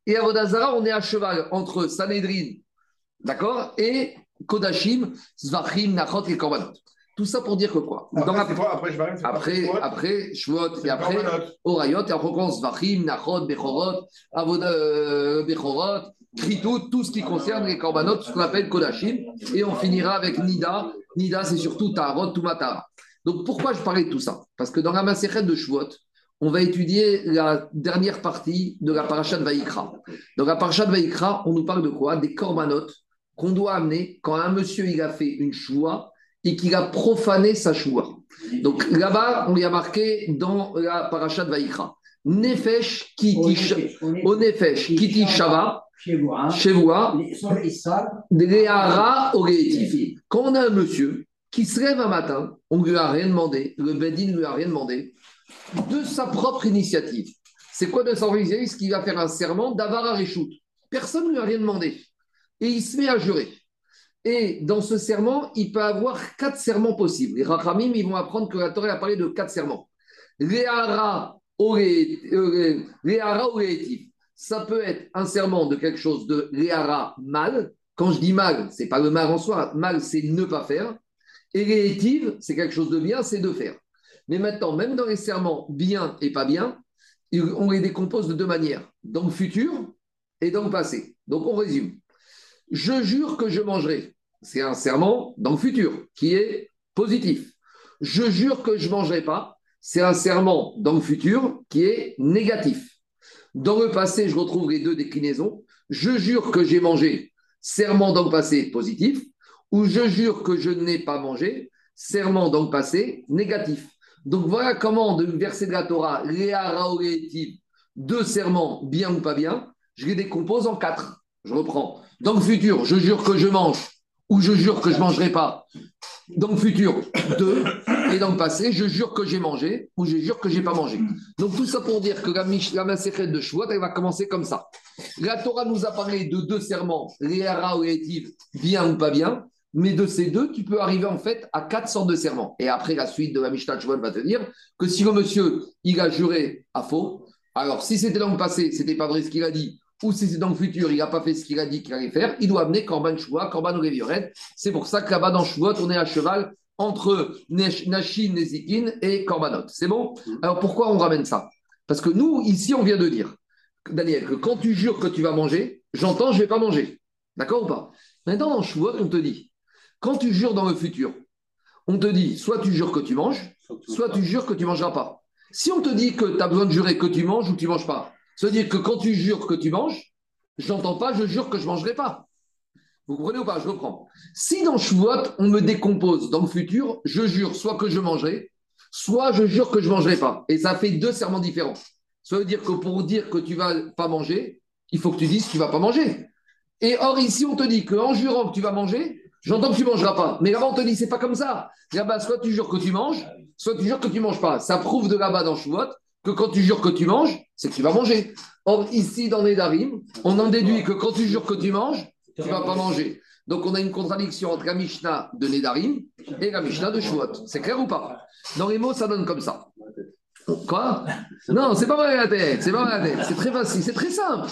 et Avodazara, on est à cheval entre Sanhedrin, d'accord, et Kodashim, Zvachim, Nachot et corbanotes. Tout ça pour dire que quoi? Après, Dans la... quoi après, je m'arrête, après, après, après Shvuot c'est et après Orayot, et après on Zvachim, Nachot, Bechorot, Avoda, Bechorot, Kritout, tout ce qui concerne les corbanotes, ce qu'on appelle Kodashim, et on finira avec Nida. Nida, c'est surtout Taharot, Tumatara. Donc, pourquoi je parlais de tout ça? Parce que dans la Maseret de Shvuot, on va étudier la dernière partie de la paracha de Vaïkra. Dans la paracha de Vaïkra, on nous parle de quoi? Des corbanotes qu'on doit amener quand un monsieur il a fait une choua et qu'il a profané sa choua. Donc là-bas, on y a marqué dans la paracha de Vaïkra. Nefesh kiti shava, Shevoua, Dehara au réétif. Quand on a un monsieur qui se lève un matin, on ne lui a rien demandé, le Bedin ne lui a rien demandé, de sa propre initiative. C'est quoi de sa propre initiative ? C'est qu'il va faire un serment d'Avar Hareshout. Personne ne lui a rien demandé. Et il se met à jurer. Et dans ce serment, il peut avoir quatre serments possibles. Les Hachamim, ils vont apprendre que la Torah a parlé de quatre serments. Dehara au réétif. Ça peut être un serment de quelque chose de léhara mal. Quand je dis mal, ce n'est pas le mal en soi. Mal, c'est ne pas faire. Et léhétive, c'est quelque chose de bien, c'est de faire. Mais maintenant, même dans les serments bien et pas bien, on les décompose de deux manières. Dans le futur et dans le passé. Donc, on résume. Je jure que je mangerai. C'est un serment dans le futur qui est positif. Je jure que je ne mangerai pas. C'est un serment dans le futur qui est négatif. Dans le passé, je retrouve les deux déclinaisons. Je jure que j'ai mangé, serment dans le passé, positif. Ou je jure que je n'ai pas mangé, serment dans le passé, négatif. Donc voilà comment, de verset de la Torah, réaraorétive, deux serments, bien ou pas bien, je les décompose en quatre. Je reprends. Dans le futur, je jure que je mange, ou je jure que je ne mangerai pas. Dans le futur, deux. Et dans le passé, je jure que j'ai mangé ou je jure que je n'ai pas mangé. Donc, tout ça pour dire que la, Mish, la Masechet de Shavuot, elle va commencer comme ça. La Torah nous a parlé de deux serments, l'Ehara ou l'Etiv, bien ou pas bien. Mais de ces deux, tu peux arriver en fait à quatre sortes de serments. Et après, la suite de la Mishna de Shavuot va te dire que si le monsieur, il a juré à faux, alors si c'était dans le passé, ce n'était pas vrai ce qu'il a dit, ou si c'est dans le futur, il n'a pas fait ce qu'il a dit qu'il allait faire, il doit amener Korban Shuva, Korban Olevioret. C'est pour ça que là-bas dans Shavuot, on est à cheval entre Nashin, Nezikin et Korbanot. C'est bon ? Alors pourquoi on ramène ça ? Parce que nous, ici, on vient de dire, Daniel, que quand tu jures que tu vas manger, j'entends je ne vais pas manger. D'accord ou pas ? Maintenant, dans Shavuot, on te dit, quand tu jures dans le futur, on te dit, soit tu jures que tu manges, soit tu jures que tu ne mangeras pas. Si on te dit que tu as besoin de jurer que tu manges ou que tu ne manges pas, c'est-à-dire que quand tu jures que tu manges, j'entends pas, je jure que je ne mangerai pas. Vous comprenez ou pas ? Je reprends. Si dans Shavuot, on me décompose dans le futur, je jure soit que je mangerai, soit je jure que je ne mangerai pas. Et ça fait deux serments différents. Ça veut dire que pour dire que tu ne vas pas manger, il faut que tu dises que tu ne vas pas manger. Et or, ici, on te dit qu'en jurant que tu vas manger, j'entends que tu ne mangeras pas. Mais là-bas, on te dit, ce n'est pas comme ça. Là-bas, soit tu jures que tu manges, soit tu jures que tu ne manges pas. Ça prouve de là-bas dans Shavuot que quand tu jures que tu manges, c'est que tu vas manger. Or, ici, dans Nedarim, on en déduit que quand tu jures que tu manges, tu ne vas pas manger. Donc, on a une contradiction entre la Mishnah de Nedarim et la Mishnah de Shavuot. C'est clair ou pas ? Dans les mots, ça donne comme ça. Quoi ? Non, c'est pas mal la tête. C'est pas mal la tête. C'est très facile. C'est très simple.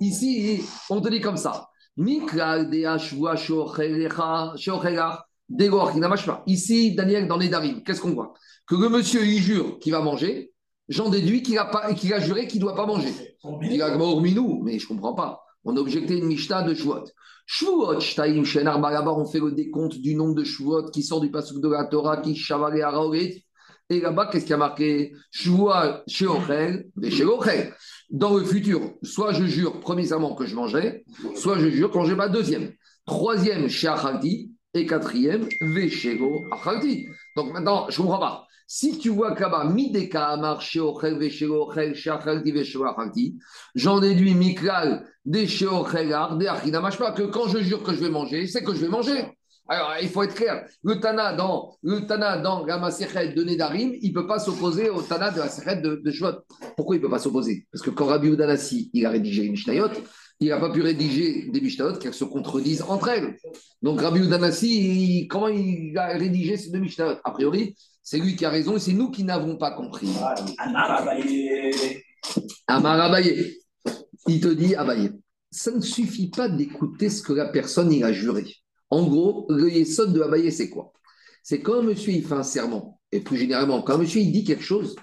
Ici, on te dit comme ça. Ici, Daniel, dans Nedarim, qu'est-ce qu'on voit ? Que le monsieur, il jure qu'il va manger. J'en déduis qu'il a, pas, qu'il a juré qu'il ne doit pas manger. Il a Agmar Orminou, mais je ne comprends pas. On a objecté une Mishnah de Shavuot. Shavuot, Shtaim, Shenar, là-bas, on fait le décompte du nombre de Shavuot qui sort du pasuk de la Torah, qui Shaval et Araorit. Et là-bas, qu'est-ce qui a marqué ? Shavuot, Sheochel, et Sheochel. Dans le futur, soit je jure, premièrement, que je mangerai, soit je jure quand je pas deuxième. Troisième, Sheachalti, et quatrième, Veshego, Achalti. Donc maintenant, je ne comprends pas. Si tu vois que là-bas, Mideka Amar, Sheochel, Vesheochel, Sheachalti, Vesheoachalti, j'en déduis Mikral, des Sheochelar, des Achinamashpa, que quand je jure que je vais manger, c'est que je vais manger. Alors, il faut être clair, le Tana dans, le tana dans la Masechet de Nedarim, il ne peut pas s'opposer au Tana de la Masechet de, de Shavuot. Pourquoi il ne peut pas s'opposer ? Parce que quand Rabbi Yehuda Hanassi, il a rédigé une Mishnayot, il n'a pas pu rédiger des Mishnayot qui se contredisent entre elles. Donc, Rabbi Yehuda Hanassi, comment il a rédigé ces deux Mishnayot ? A priori, c'est lui qui a raison et c'est nous qui n'avons pas compris. Amar Abaye. Amar Abaye. Il te dit Abaye. Ça ne suffit pas d'écouter ce que la personne il a juré. En gros, le yesod de Abaye, c'est quoi ? C'est quand un monsieur il fait un serment, et plus généralement, quand un monsieur il dit quelque chose,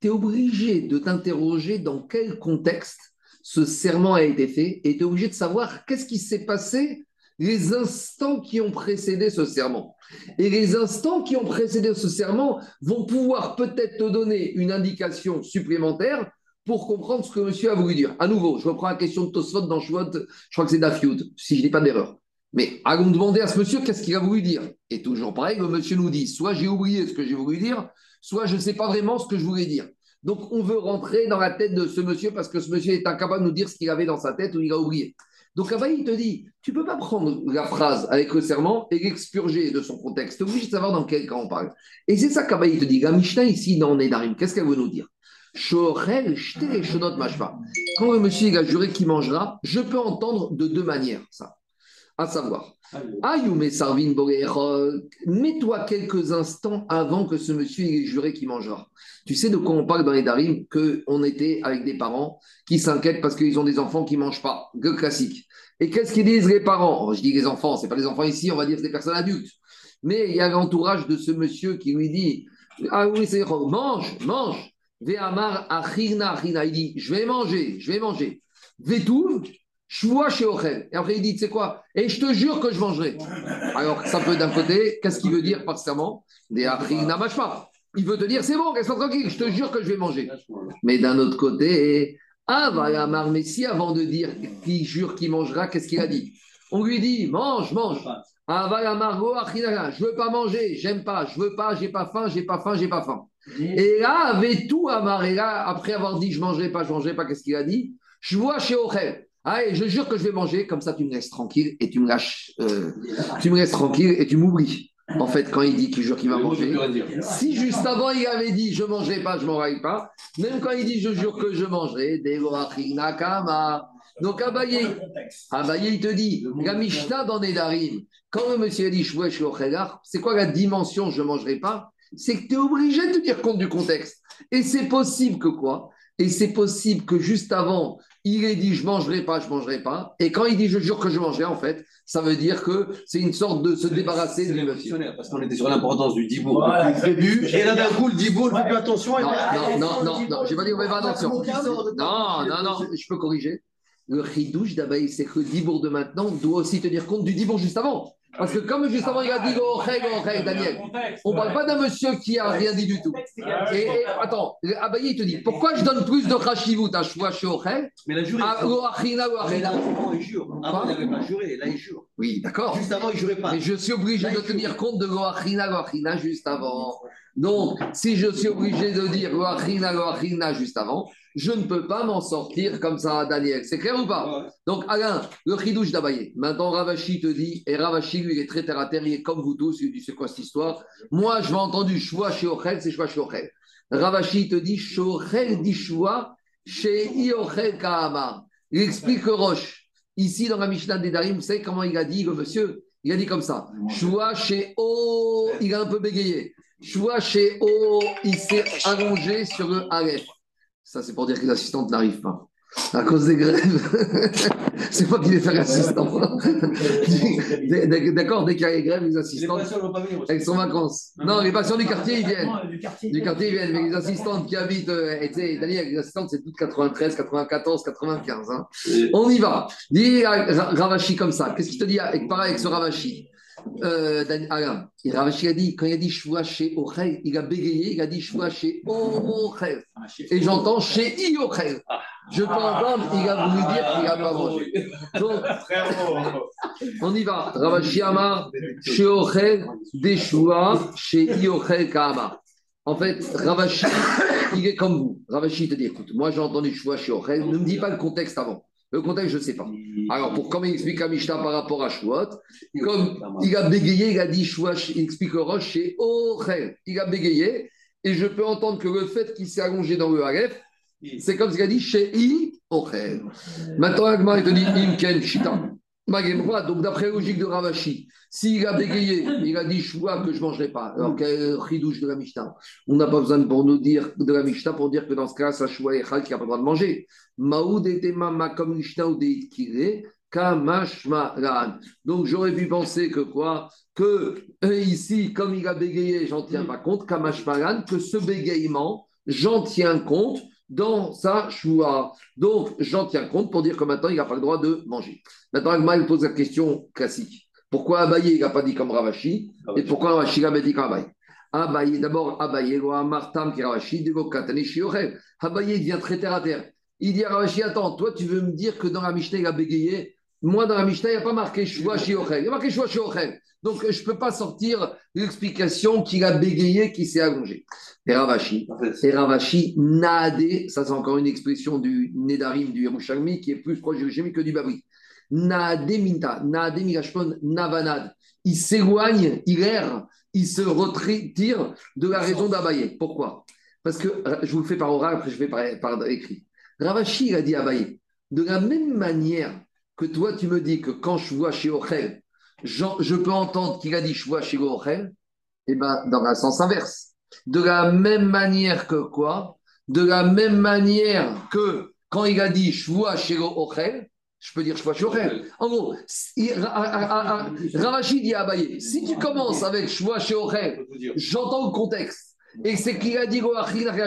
tu es obligé de t'interroger dans quel contexte ce serment a été fait et tu es obligé de savoir qu'est-ce qui s'est passé les instants qui ont précédé ce serment. Et les instants qui ont précédé ce serment vont pouvoir peut-être te donner une indication supplémentaire pour comprendre ce que monsieur a voulu dire. À nouveau, je reprends la question de Tossot dans Shavuot, je crois que c'est Dafyud, si je n'ai pas d'erreur. Mais allons demander à ce monsieur qu'est-ce qu'il a voulu dire. Et toujours pareil, le monsieur nous dit, soit j'ai oublié ce que j'ai voulu dire, soit je ne sais pas vraiment ce que je voulais dire. Donc on veut rentrer dans la tête de ce monsieur parce que ce monsieur est incapable de nous dire ce qu'il avait dans sa tête ou il a oublié. Donc là-bas, il te dit, tu ne peux pas prendre la phrase avec le serment et l'expurger de son contexte. Tu es obligé de savoir dans quel cas on parle. Et c'est ça qu'Abaye il te dit. La Mishnah ici, dans Nedarim, qu'est-ce qu'elle veut nous dire? Shorel, shter, shonot, mashva. Quand le monsieur a juré qu'il mangera, je peux entendre de deux manières ça. À savoir, Ayume Sarvin Boguerol, mets-toi quelques instants avant que ce monsieur ait juré qu'il mangera. Tu sais de quoi on parle dans les Darim, qu'on était avec des parents qui s'inquiètent parce qu'ils ont des enfants qui ne mangent pas. Le classique. Et qu'est-ce qu'ils disent les parents? Je dis les enfants, ce n'est pas les enfants ici, on va dire que c'est des personnes adultes. Mais il y a l'entourage de ce monsieur qui lui dit Ah oui, c'est mange, mange. Vehamar Achirna Achirna. Il dit Je vais manger, je vais manger. Vetouv. Je vois chez Ochel. Et après, il dit, tu sais quoi? Et je te jure que je mangerai. Alors, ça peut d'un côté, qu'est-ce qu'il veut dire par serment? Des n'amâche pas. Il veut te dire, c'est bon, reste tranquille, je te jure que je vais manger. Mais d'un autre côté, Avalamar Messi, avant de dire qu'il jure qu'il mangera, qu'est-ce qu'il a dit? On lui dit, mange, mange. Avalamar Go Achinaga, je veux pas manger, j'aime pas, je veux pas, j'ai pas faim, j'ai pas faim, j'ai pas faim. Et là, avec tout Amar, et là, après avoir dit, je mangerai pas, je mangerai pas, qu'est-ce qu'il a dit? Je vois chez Ochel. Allez, je jure que je vais manger, comme ça tu me laisses tranquille et tu me lâches, euh, tu me laisses tranquille et tu m'oublies. En fait, quand il dit qu'il jure qu'il va manger, si juste avant il avait dit je ne mangerai pas, je ne m'en raille pas, même quand il dit je jure que je mangerai, donc Abaye, Abaye il te dit, la Mishnah dans Nedarim, quand le monsieur dit je c'est quoi la dimension je ne mangerai pas? C'est que tu es obligé de te dire compte du contexte. Et c'est possible que quoi? Et c'est possible que juste avant, il est dit « je ne mangerai pas, je ne mangerai pas ». Et quand il dit « je jure que je mangerai », en fait, ça veut dire que c'est une sorte de se débarrasser du révolutionnaire. Parce qu'on était sur l'importance du dibour voilà, depuis le début. Et là, d'un coup, le dibour, ouais. Plus attention. Non, non, non, non, non, non. Je n'ai pas dit qu'on fait pas attention. Non, non, non, je peux corriger. Le chidouche d'Abaye, c'est que le dibour de maintenant doit aussi tenir compte du dibour juste avant. Parce que comme juste avant, il a dit « oh, hey, oh, hey, Daniel », on ne parle pas d'un monsieur qui n'a rien dit du tout. Et, et attends, Abaye, il te dit « pourquoi je donne plus de khashivut à Shua Shochel ?» Mais la jurée, il jure. Avant, il n'avait pas juré, là, il jure. Oui, d'accord. Juste avant, il ne jurait pas. Mais je suis obligé de tenir compte de « Loachina, Loachina » juste avant. Donc, si je suis obligé de dire « Loachina, Loachina » juste avant, je ne peux pas m'en sortir comme ça, Daniel. C'est clair ou pas? Ouais. Donc, Alain, le chidouche d'Abaye. Maintenant, Ravashi te dit, et Ravashi, lui, il est très terre à terre, il est comme vous tous, il dit, c'est quoi cette histoire? Moi, je m'ai entendu, choua chez Ochel, c'est choua chez Ochel. Ravashi te dit, Shochel dit choua chez Iochel Kahama. Il explique le Roche. Ici, dans la Mishnah des Darim, vous savez comment il a dit, le monsieur? Il a dit comme ça. Choua chez O, il a un peu bégayé. Choua chez O, il s'est allongé sur le Aleph. Ça, c'est pour dire que l'assistante n'arrive pas. À cause des grèves. C'est moi qui vais faire l'assistante. D'accord, dès qu'il y a les grèves, les assistantes. Les patients ne vont pas venir aussi. Elles sont en vacances. Non, les patients du quartier, ils viennent. Du quartier, ils viennent. Mais les assistantes qui habitent. Tu sais, Daniel, les assistantes, c'est toutes quatre-vingt-treize, quatre-vingt-quatorze, quatre-vingt-quinze. Hein. On y va. Dis Ravashi comme ça. Qu'est-ce qu'il te dit avec, pareil avec ce Ravashi Euh, Dan, Alain, il a dit, quand il a dit choua chez Ochel, il a bégayé, il a dit choua chez Ochel. Et j'entends chez Iochel. Je peux entendre, il a voulu dire qu'il n'a pas mangé. Donc, on y va. Ravashi Amar, chez Ochel, des choua, chez Iochel Kahama. En fait, Ravashi, il est comme vous. Ravashi te dit, écoute, moi j'ai entendu choua chez Ochel, ne me dis pas le contexte avant. Le contexte, je ne sais pas. Alors, pour comment il explique à Mishnah par rapport à Chouot, comme il a bégayé, il a dit Choua, il explique le Roche chez Ochel. Il a bégayé, et je peux entendre que le fait qu'il s'est allongé dans le Aleph, c'est comme ce qu'il a dit chez Ochel. Maintenant, Agmar, il te dit Imken Shita. Donc, d'après la logique de Ravashi, s'il a bégayé, il a dit Choua que je ne mangerai pas. Alors, quel ridouche de la Mishnah. On n'a pas besoin de, pour nous dire, de la Mishnah pour dire que dans ce cas, ça Choua et Chal qui n'a pas le droit de manger. Donc j'aurais pu penser que quoi? Que ici, comme il a bégayé, j'en tiens pas compte, que ce bégayement, j'en tiens compte dans sa choua. Donc j'en tiens compte pour dire que maintenant il n'a pas le droit de manger. Maintenant, Agma il pose la question classique. Pourquoi Abaye il n'a pas dit comme Ravashi? Et pourquoi Ravashi n'a pas dit comme Abaye? Abaye, d'abord Abaye, Loa Martam qui Ravashi, Dego Katane Shiorel. Abaye devient très terre à terre. Il dit à Ravashi, attends, toi tu veux me dire que dans la Mishnah il a bégayé? Moi dans la Mishnah il n'y a pas marqué Choua chez Ochel. Il y a marqué Choua chez Ochel. Donc je ne peux pas sortir l'explication qu'il a bégayé, qu'il s'est allongé. Et Ravashi, et Ravashi, Naadé, ça c'est encore une expression du Nedarim, du Yerushalmi, qui est plus proche du Yerushalmi que du Babri. Naademinta, naademigashpon, navanad. Il s'éloigne, il erre, il se retire de la raison d'Abaye. Pourquoi? Parce que, je vous le fais par oral, après je vais par, par écrit. Ravashi, il a dit à Abaye, de la même manière que toi, tu me dis que quand je vois chez Ochel, je, je peux entendre qu'il a dit je vois chez Ochel, et bien dans le sens inverse. De la même manière que quoi? De la même manière que quand il a dit je vois chez Ochel, je peux dire je vois chez Ochel. En gros, Ravashi dit à Abaye, si tu commences avec je vois chez Ochel, j'entends le contexte, et c'est qu'il a dit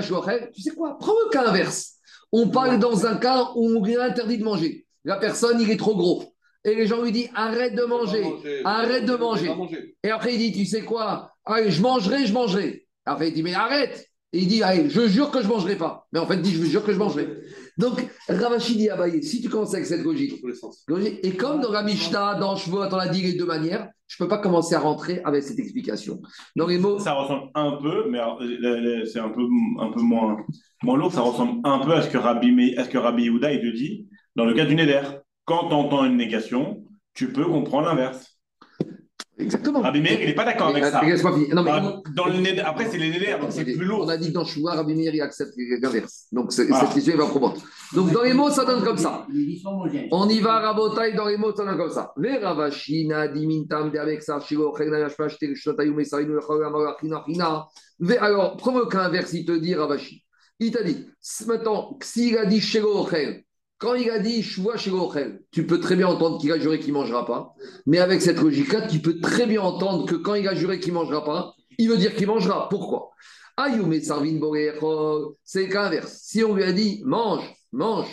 chez Ochel, tu sais quoi? Prends le cas inverse. On parle dans un cas où on est interdit de manger. La personne, il est trop gros. Et les gens lui disent, arrête de manger, manger arrête de manger. manger. Et après, il dit, tu sais quoi? Allez, je mangerai, je mangerai. Après, il dit, mais arrête. Et il dit, allez, je jure que je ne mangerai pas. Mais en fait, il dit, je jure que je mangerai. Donc, Ravashi dit, Abaye, si tu commences avec cette logique, logique et comme dans la Mishna, dans Shmuel, on l'a dit les deux manières, je ne peux pas commencer à rentrer avec cette explication. Dans les mots... Ça ressemble un peu, mais c'est un peu, un peu moins... Bon, l'autre, ça ressemble un peu à ce que Rabbi, à ce que Rabbi Yehuda il te dit dans le cas du Neder. Quand tu entends une négation, tu peux comprendre l'inverse. Exactement. Rabbi Meir, il n'est pas d'accord avec ça. Non, mais... dans le Neder, après, c'est les Neder, donc c'est plus lourd. On a dit que dans Shua, Rabbi Meir, il accepte l'inverse. Donc, c'est, voilà. Cette question est pas probante. Donc, dans les mots, ça donne comme ça. On y va, Rabotaï, dans les mots, ça donne comme ça. Les Ravashina, Dimintam, Deavexar, Shiro, Khegna, Yashpash, Terishotayu, Messarinu, Khagamawa, Khina, Khina. Alors, prends qu'un inverse, il te dit Ravashi. Il t'a dit, maintenant, s'il a dit Shego Ochel, quand il a dit Shua Shego Ochel, tu peux très bien entendre qu'il a juré qu'il ne mangera pas. Mais avec cette logique-là, tu peux très bien entendre que quand il a juré qu'il ne mangera pas, il veut dire qu'il mangera. Pourquoi? Ayume Sarvin Borechol, c'est le cas inverse. Si on lui a dit mange, mange,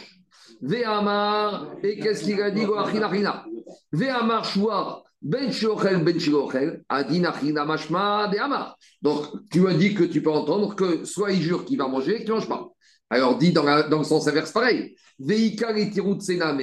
Vehamar, et qu'est-ce qu'il a dit Goachina Rina Vehamar Shua, Ben Shochel, Ben Shochel, Adina Rina Mashma, Dehamar. Donc, tu me dis que tu peux entendre que soit il jure qu'il va manger, qu'il ne mange pas. Alors, dit dans, la, dans le sens inverse, pareil. Veikal et Tirut Sename.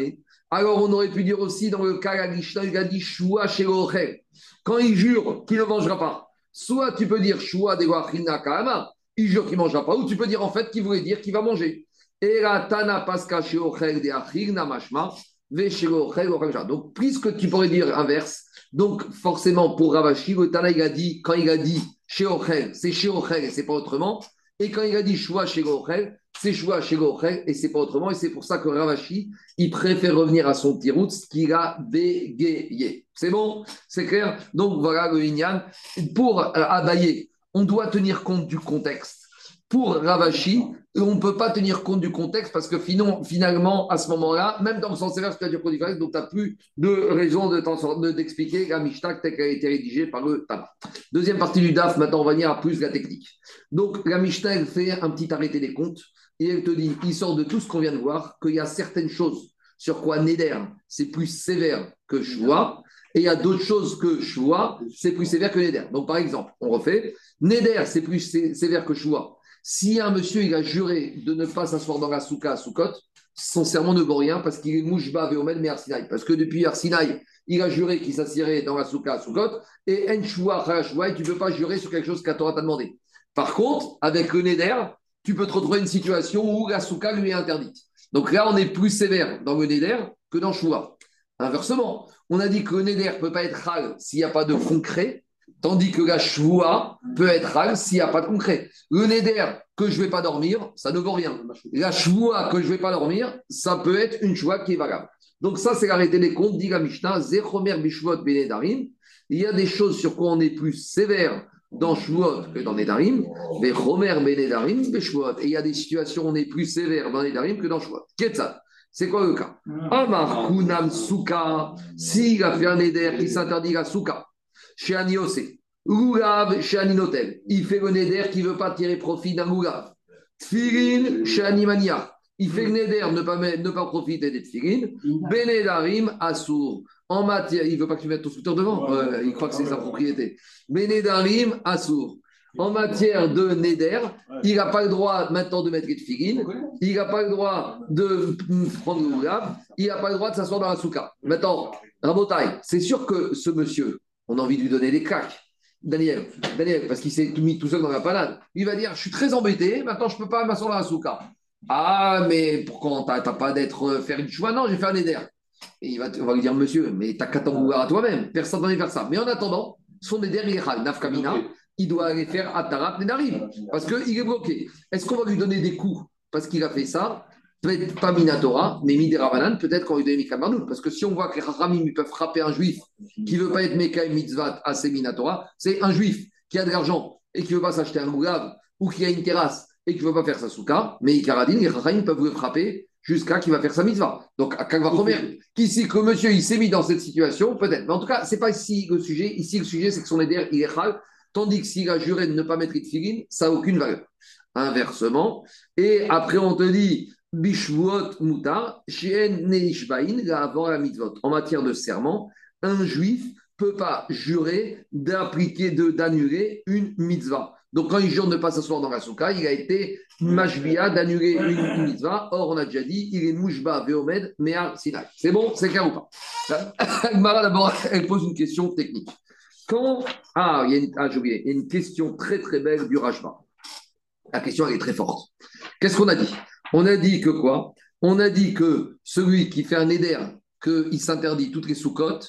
Alors, on aurait pu dire aussi dans le cas, la Mishnah, il a dit Shua Shegochel. Quand il jure qu'il ne mangera pas, soit tu peux dire Shua Degoachina Kahama, il jure qu'il ne mangera pas, ou tu peux dire en fait qu'il voulait dire qu'il va manger. Et la Tana Paska Shegochel Deachina Mashma. Donc, puisque tu pourrais dire inverse, donc forcément pour Ravashi, le Tana, il a dit, quand il a dit Sheochel, c'est Sheochel et c'est pas autrement, et quand il a dit Shua Sheochel, c'est Shua Sheochel et c'est pas autrement, et c'est pour ça que Ravashi, il préfère revenir à son petit route, ce qu'il a bégayé. C'est bon? C'est clair? Donc voilà le Inyan. Pour Abaye, on doit tenir compte du contexte. Pour Ravashi, on ne peut pas tenir compte du contexte parce que finalement, à ce moment-là, même dans le sens sévère, c'est-à-dire contexte, donc tu n'as plus de raison de d'expliquer la Mishnah telle qu'elle a été rédigée par le Tana. Deuxième partie du D A F, maintenant on va venir à plus la technique. Donc la Mishnah, elle fait un petit arrêté des comptes et elle te dit, il sort de tout ce qu'on vient de voir, qu'il y a certaines choses sur quoi Neder, c'est plus sévère que Shua, et il y a d'autres choses que Shua, c'est plus sévère que Neder. Donc par exemple, on refait, Neder, c'est plus sé- sévère que Shua. Si un monsieur il a juré de ne pas s'asseoir dans la Souka à Soukot, son serment ne vaut rien parce qu'il est Mouchba Veomen mais Arsinaï. Parce que depuis Arsinaï, il a juré qu'il s'assirait dans la Souka à Soukot et Enchoua, Rachouai, tu ne peux pas jurer sur quelque chose qu'Atora t'a demandé. Par contre, avec le Neder, tu peux te retrouver une situation où la Souka lui est interdite. Donc là, on est plus sévère dans le Neder que dans Choua. Inversement, on a dit que le Neder ne peut pas être hal s'il n'y a pas de concret. Tandis que la Shua peut être hal s'il n'y a pas de concret. Le Neder que je ne vais pas dormir, ça ne vaut rien. La Shua que je ne vais pas dormir, ça peut être une Shua qui est valable. Donc ça, c'est l'arrêté des comptes, dit la Mishnah, Zechomer Bishvot Benedarim. Il y a des choses sur quoi on est plus sévère dans Shvot que dans Nedarim. Zechomer Benedarim Bishvot. Et il y a des situations où on est plus sévère dans Nedarim que dans Shvot. Qu'est-ce que ça ? C'est quoi le cas ? Amar Kunam Souka. S'il a fait un Neder qui s'interdit la Souka. She'ani osé, Loulav, She'ani notel. Il fait le Neder qui ne veut pas tirer profit d'un Loulav. Tefillin, She'ani mania. Il fait le Neder ne pas, ne pas profiter des Tefillin. Benedarim, Isour. En matière, il ne veut pas que tu mettes ton scooter devant. Euh, il croit que c'est sa propriété. Benedarim, Isour. En matière de Neder, il n'a pas le droit maintenant de mettre les Tefillin. Il n'a pas le droit de prendre le Loulav. Il n'a pas le droit de s'asseoir dans la Souka. Maintenant, Rabotaï, c'est sûr que ce monsieur, on a envie de lui donner des claques. Daniel, Daniel, parce qu'il s'est mis tout seul dans la panade, il va dire, je suis très embêté, maintenant je ne peux pas m'asseoir dans la Souka. Ah, mais pourquoi tu n'as pas d'être faire une choua? Non, j'ai fait un Neder. Et il va, on va lui dire, monsieur, mais t'as qu'à t'en vouloir à toi-même. Personne ne va aller faire ça. Mais en attendant, son Neder, il est Nafkamina, il doit aller faire Atarat Nedarim, parce qu'il est bloqué. Est-ce qu'on va lui donner des coups parce qu'il a fait ça? Peut-être pas Minatora, mais Midéravanan, peut-être qu'on lui donne Mikamarnout. Parce que si on voit que les Hachamim peuvent frapper un juif qui ne veut pas être Mekah et Mitzvat à ses Minatora, c'est un juif qui a de l'argent et qui ne veut pas s'acheter un Loulav ou qui a une terrasse et qui ne veut pas faire sa Souka, mais Ikaradin, les Hachamim peuvent le frapper jusqu'à qu'il va faire sa mitzvah. Donc, à Kagva Chomer, qu'ici, que monsieur, il s'est mis dans cette situation, peut-être. Mais en tout cas, ce n'est pas ici le sujet. Ici, le sujet, c'est que son éder, il est chal, tandis que s'il a juré de ne pas mettre Tefillin, ça n'a aucune valeur. Inversement. Et après, on te dit, Bishvuot Mutar, She'ani Ishbain, là avant la mitzvot. En matière de serment, un juif ne peut pas jurer d'appliquer, de, d'annuler une mitzvah. Donc, quand il jure de ne pas s'asseoir dans la souka, il a été mashbiya d'annuler une mitzvah. Or, on a déjà dit, il est mouchba veomed mea sinai. C'est bon, c'est clair ou pas? Agmara, d'abord, elle pose une question technique. Quand... Ah, il y a une... ah, j'ai oublié. Il y a une question très très belle du Rashba. La question, elle est très forte. Qu'est-ce qu'on a dit? On a dit que quoi? On a dit que celui qui fait un éder, qu'il s'interdit toutes les soukot,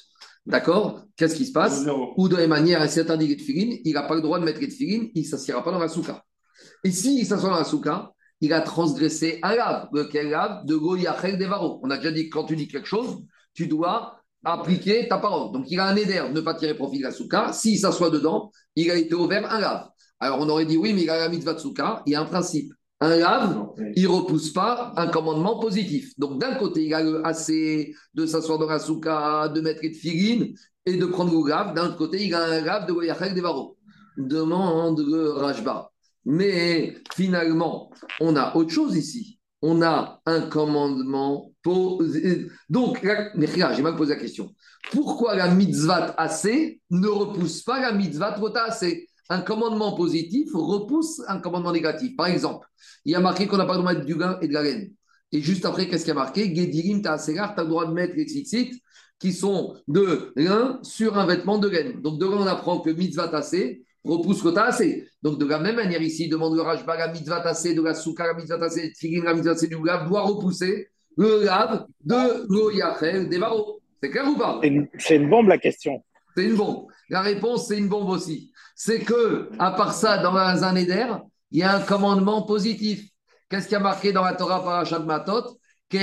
d'accord? Qu'est-ce qui se passe? Ou de la manière, il s'interdit les tefillin, il n'a pas le droit de mettre les tefillin, il ne s'assiera pas dans la souka. Et s'il s'assoit dans la souka, il a transgressé un lave, lequel lave de go yachel des barreaux. On a déjà dit que quand tu dis quelque chose, tu dois appliquer ta parole. Donc il a un éder, ne pas tirer profit de la souka. S'il s'assoit dedans, il a été ouvert un lave. Alors on aurait dit oui, mais il a la mitzvah de souka, il y a un principe. Un lave, il ne repousse pas un commandement positif. Donc, d'un côté, il a le assez de s'asseoir dans la souka, de mettre les tefillin et de prendre le lave. D'un autre côté, il a un lave de Goyachel des Barreaux. Demande le Rajba. Mais finalement, on a autre chose ici. On a un commandement posé. Donc, là, j'ai mal posé la question. Pourquoi la mitzvah assez ne repousse pas la mitzvah vota assez? Un commandement positif repousse un commandement négatif. Par exemple, il y a marqué qu'on n'a pas le droit de mettre du lin et de la laine. Et juste après, qu'est-ce qu'il y a marqué? Gédirim ta'asegar, tu as le droit de mettre les tzitzit qui sont de lin sur un vêtement de laine. Donc de là, on apprend que mitzvah tassé repousse le tassé. Donc de la même manière, ici, il demande le Rajba, la mitzvah tassé de la souka, la mitzvah tassé de tfigim, la mitzvah tassé du lave doit repousser le lave de l'oyachel des barreaux. C'est clair ou pas? C'est une bombe la question. C'est une bombe. La réponse, c'est une bombe aussi. C'est que, à part ça, dans un éder, il y a un commandement positif. Qu'est-ce qu'il y a marqué dans la Torah Parashat Matot? Tout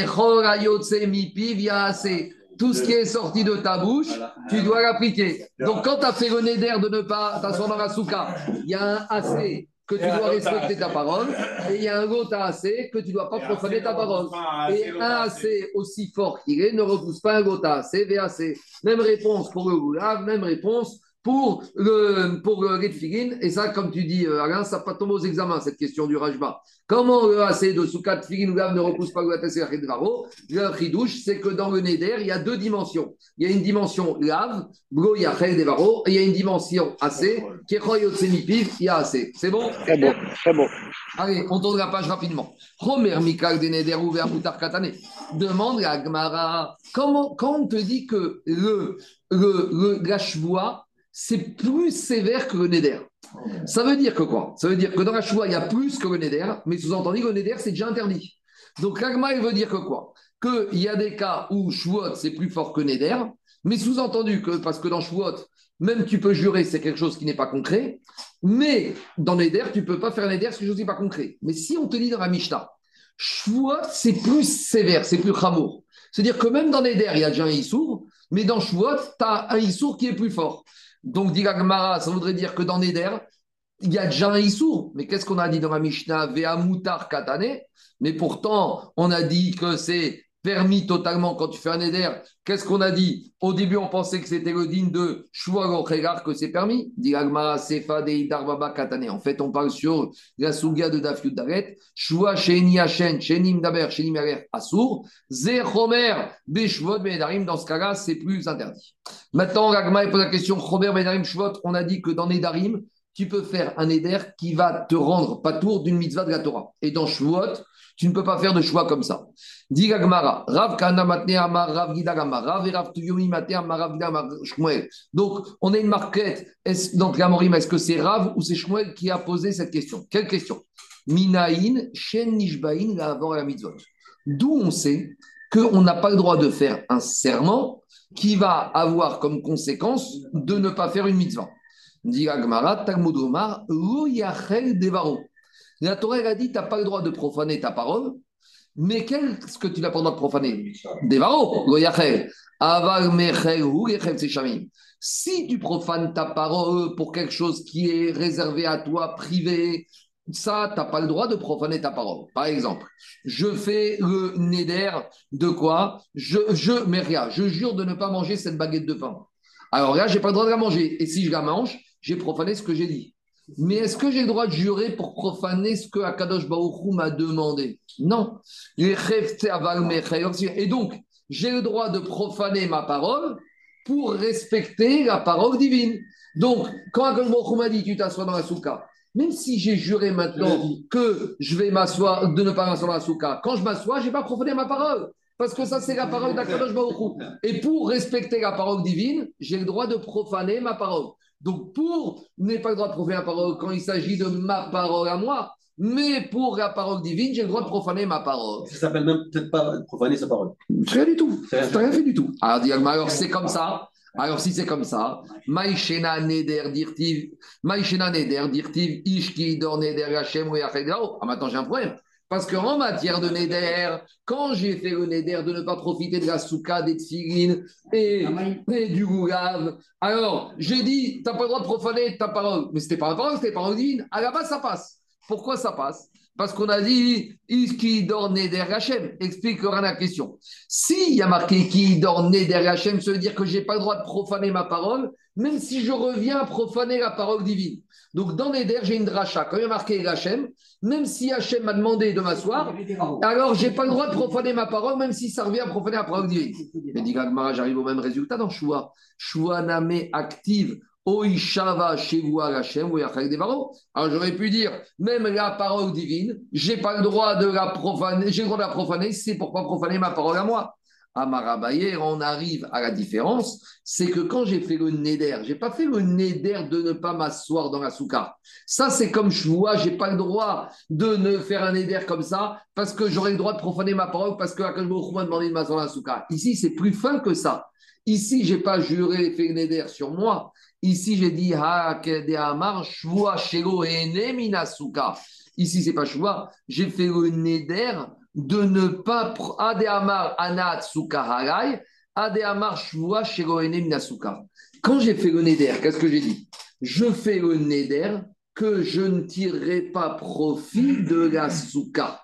ce qui est sorti de ta bouche, voilà, tu dois l'appliquer. Donc, quand tu as fait le néder de ne pas t'asseoir dans la souka, il y a un assez que tu dois respecter ta parole, et il y a un autre assez que tu ne dois pas profaner ta parole. Et un assez aussi fort qu'il est ne repousse pas un autre assez, V A C. Même réponse pour le goulave, même réponse pour le, pour le Redvigin. Et ça, comme tu dis, Alain, ça ne pas tomber aux examens, cette question du Rajba. Comment le assez de Soukat, Tfigin ou Gav ne repousse pas le Gav et le Redvaro? Le Khidouche, c'est que dans le Neder, il y a deux dimensions. Il y a une dimension lave, Blo, il y a Redvaro, et il y a une dimension assez, Kecho Yotsemipiv, il y a assez. C'est bon? Très bon, très bon. Allez, on tourne la page rapidement. Romer Mikal de Neder ouvert Moutar Katane. Demande à Agmara, comment, quand on te dit que le, le, le, la Shvoa, c'est plus sévère que le Neder. Ça veut dire que quoi? Ça veut dire que dans la Shvoa, il y a plus que le Neder, mais sous-entendu que le Neder, c'est déjà interdit. Donc, l'Agma, il veut dire que quoi? Qu'il y a des cas où Shvoa, c'est plus fort que Neder, mais sous-entendu que, parce que dans Shvoa, même tu peux jurer, c'est quelque chose qui n'est pas concret, mais dans Neder, tu ne peux pas faire Neder, c'est quelque chose qui n'est pas concret. Mais si on te dit dans la Mishna, Shvoa, c'est plus sévère, c'est plus Khamour. C'est-à-dire que même dans Neder, il y a déjà un Isour, mais dans Shvoa, tu as un Isour qui est plus fort. Donc, dit la Gemara, ça voudrait dire que dans Neder, il y a déjà un Isour. Mais qu'est-ce qu'on a dit dans la Mishnah? Vea Mutar Katane. Mais pourtant, on a dit que c'est permis totalement quand tu fais un Neder. Qu'est-ce qu'on a dit? Au début, on pensait que c'était le digne de Shouar Ochegar que c'est permis. Dit la Gemara, Sefa Deidar Baba Katane. En fait, on parle sur la Souga de Daf Yud Dalet. Shua Sheini Hashen, Shenim Daber, Shenim Arer Assour. Ze Chomer, Beshvot Benedarim. Dans ce cas-là, c'est plus interdit. Maintenant, Ragma pose la question, Robert Benarim Shvot, on a dit que dans Nedarim, tu peux faire un Neder qui va te rendre patour d'une mitzvah de la Torah. Et dans Shvot, tu ne peux pas faire de choix comme ça. Dit Ragmara, Rav Kana Matne Amar, Rav Gidagama, Rav et Rav Tuyomi Matne Amar, Rav Gidagama, Shmuel. Donc, on a une marquette dans Gamorim. Est-ce que c'est Rav ou c'est Shmuel qui a posé cette question? Quelle question? Minaïn, Shen Nishbaïn, la avant la mitzvot. D'où on sait qu'on n'a pas le droit de faire un serment qui va avoir comme conséquence de ne pas faire une mitzvah. Dit Agmara, Talmud Omar, Lo Yachel Devaro. La Torah, elle a dit, tu n'as pas le droit de profaner ta parole, mais qu'est-ce que tu n'as pas le droit de profaner ? Devaro, Lo Yachel. Aval Mechel, Hu Yachel Tsechamim. Si tu profanes ta parole pour quelque chose qui est réservé à toi, privé, ça, tu n'as pas le droit de profaner ta parole. Par exemple, je fais le Neder de quoi ? Je, je, mais rien, je jure de ne pas manger cette baguette de pain. Alors là, je n'ai pas le droit de la manger. Et si je la mange, j'ai profané ce que j'ai dit. Mais est-ce que j'ai le droit de jurer pour profaner ce que Akadosh Baruch Hu m'a demandé ? Non. Et donc, j'ai le droit de profaner ma parole pour respecter la parole divine. Donc, quand Akadosh Baruch Hu m'a dit « tu t'assois dans la Souka », même si j'ai juré maintenant que je vais m'asseoir, de ne pas m'asseoir dans la Souka, quand je m'assois, je n'ai pas profané ma parole. Parce que ça, c'est la parole d'Akadosh Baruch Hu. Et pour respecter la parole divine, j'ai le droit de profaner ma parole. Donc, pour n'ai pas le droit de profaner ma parole quand il s'agit de ma parole à moi, mais pour la parole divine, j'ai le droit de profaner ma parole. Ça s'appelle même peut-être pas profaner sa parole. Rien du tout. C'est rien, rien fait du tout. Alors, alors c'est comme ça. Alors, si c'est comme ça, Maïchena Neder Dirtiv, Maïchena Neder Dirtiv, Ishki Dor Neder Hachem ou Yachedao. Ah, maintenant, j'ai un problème. Parce qu'en matière de Neder, quand j'ai fait le Neder de ne pas profiter de la Souka, des Tefillin et, et du Loulav, alors j'ai dit, tu n'as pas le droit de profaner ta parole. Mais ce n'était pas la parole, c'était la parole divine. À la base, ça passe. Pourquoi ça passe ? Parce qu'on a dit, Iski dor Neder Hachem. Explique Ran la question. S'il y a marqué Iski dor Neder Hachem, ça veut dire que je n'ai pas le droit de profaner ma parole, même si je reviens à profaner la parole divine. Donc, dans Neder, j'ai une dracha. Quand il y a marqué Hachem, même si Hachem m'a demandé de m'asseoir, alors je n'ai pas le droit de profaner ma parole, même si ça revient à profaner la parole divine. Mais dit Gemara, j'arrive au même résultat dans Shua. Shua Namé active. Oishava Shevua Hachem ou Yachak des Barreaux. Alors, j'aurais pu dire, même la parole divine, je n'ai pas le droit de la profaner, j'ai le droit de la profaner, c'est pourquoi profaner ma parole à moi. À Marabayer, on arrive à la différence, c'est que quand j'ai fait le Neder, je n'ai pas fait le Neder de ne pas m'asseoir dans la Souka. Ça, c'est comme je vois, je n'ai pas le droit de ne faire un Neder comme ça, parce que j'aurais le droit de profaner ma parole, parce que Akadosh Baruch Hu m'a demandé de m'asseoir dans la Souka. Ici, c'est plus fin que ça. Ici, je n'ai pas juré, fait le Neder sur moi. Ici, j'ai dit Ha Kedéamar, Shvoa Shelo Ene Mina Souka. Ici, ce n'est pas Shvoa, j'ai fait le Neder de ne pas Adéamar Anat Souka Harai, Adéamar Shvoa Shelo Ene Mina Souka. Quand j'ai fait le Neder, qu'est-ce que j'ai dit ? Je fais le Neder que je ne tirerai pas profit de la Souka.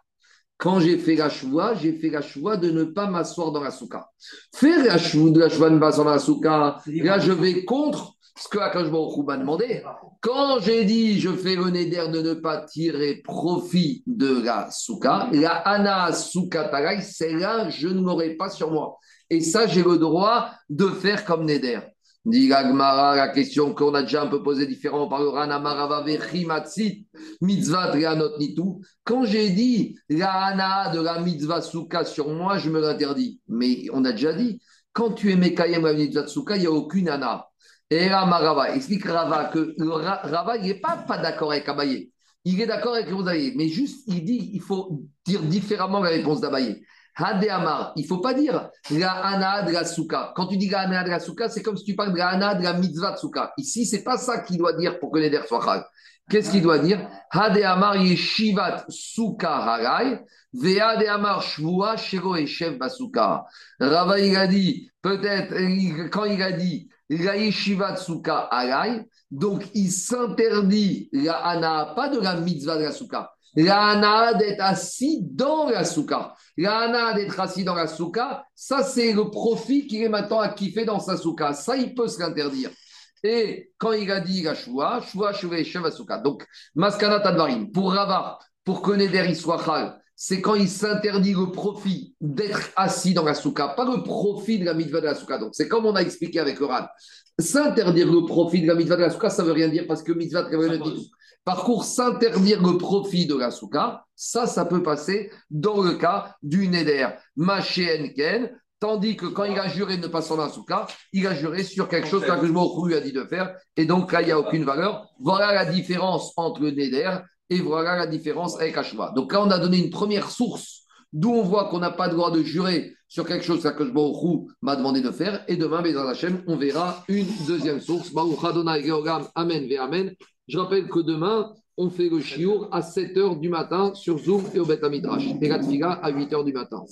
Quand j'ai fait la Shvoa, j'ai fait la Shvoa de ne pas m'asseoir dans la Souka. Faire la Shvoa de la Shvoa de ne pas m'asseoir dans la Souka, là, je vais contre ce que Akadosh Baruch Hu m'a demandé. Quand j'ai dit je fais le Neder de ne pas tirer profit de la Souka, la Ana Souka Tagai, celle-là, je ne l'aurai pas sur moi. Et ça, j'ai le droit de faire comme Neder. Dit la Gemara, la question qu'on a déjà un peu posée différemment par le Ran, Amarava Vechi Matzit, Mitzvah Trianot Nitu. Quand j'ai dit la Ana de la Mitzvah Souka sur moi, je me l'interdis. Mais on a déjà dit, quand tu es Mekayem la Mitzvah Souka, il n'y a aucune Ana. Et là, Rava explique Rava que Rava, il n'est pas, pas d'accord avec Abaye. Il est d'accord avec Rosaïe, mais juste, il dit il faut dire différemment la réponse d'Abaye. Hadé Amar, il ne faut pas dire la Hana de la Souka. Quand tu dis la Hana de la Souka, c'est comme si tu parles de la Hana de la Mitzvah de Souka. Ici, ce n'est pas ça qu'il doit dire pour que Neder soit Chag. Qu'est-ce qu'il doit dire ? Hadé Amar Yeshivat Souka Harai, Ve Hadé Amar Shvua Shero Eshev Basuka. Rava, il a dit, peut-être, quand il a dit la Yeshiva Souka Alay, donc il s'interdit la Hana, pas de la mitzvah de la Souka, la Hana d'être assis dans la Souka. La Hana d'être assis dans la Souka, ça c'est le profit qu'il est maintenant à kiffer dans sa Souka. Ça, il peut se l'interdire. Et quand il a dit la Shua, Shua, Shuvei, Sheva Souka. Donc, Maskana Tadvarim, pour Rava, pour que Neder soit Chal, c'est quand il s'interdit le profit d'être assis dans la Souka, pas le profit de la mitzvah de la Souka. Donc, c'est comme on a expliqué avec le Ran. S'interdire le profit de la mitzvah de la Souka, ça ne veut rien dire parce que mitzvah de la Souka. Par contre, s'interdire le profit de la Souka, ça, ça peut passer dans le cas du Neder. Ma She'enken, tandis que quand il a juré de ne pas s'en dans la Souka, il a juré sur quelque chose qu'Akadosh Baruch Hu lui a dit de faire. Et donc, là, il n'y a aucune valeur. Voilà la différence entre le Neder. Et voilà la différence avec Ashwa. Donc là, on a donné une première source D'où on voit qu'on n'a pas le droit de jurer sur quelque chose qu'Akadosh Baruch Hu m'a demandé de faire. Et demain, Bezrat Hashem, on verra une deuxième source. Baruch Adonai Geogam, Amen ve Amen. Je rappelle que demain, on fait le shiur à sept heures du matin sur Zoom et au Bet HaMidrash. Et la Tfiga à huit heures du matin.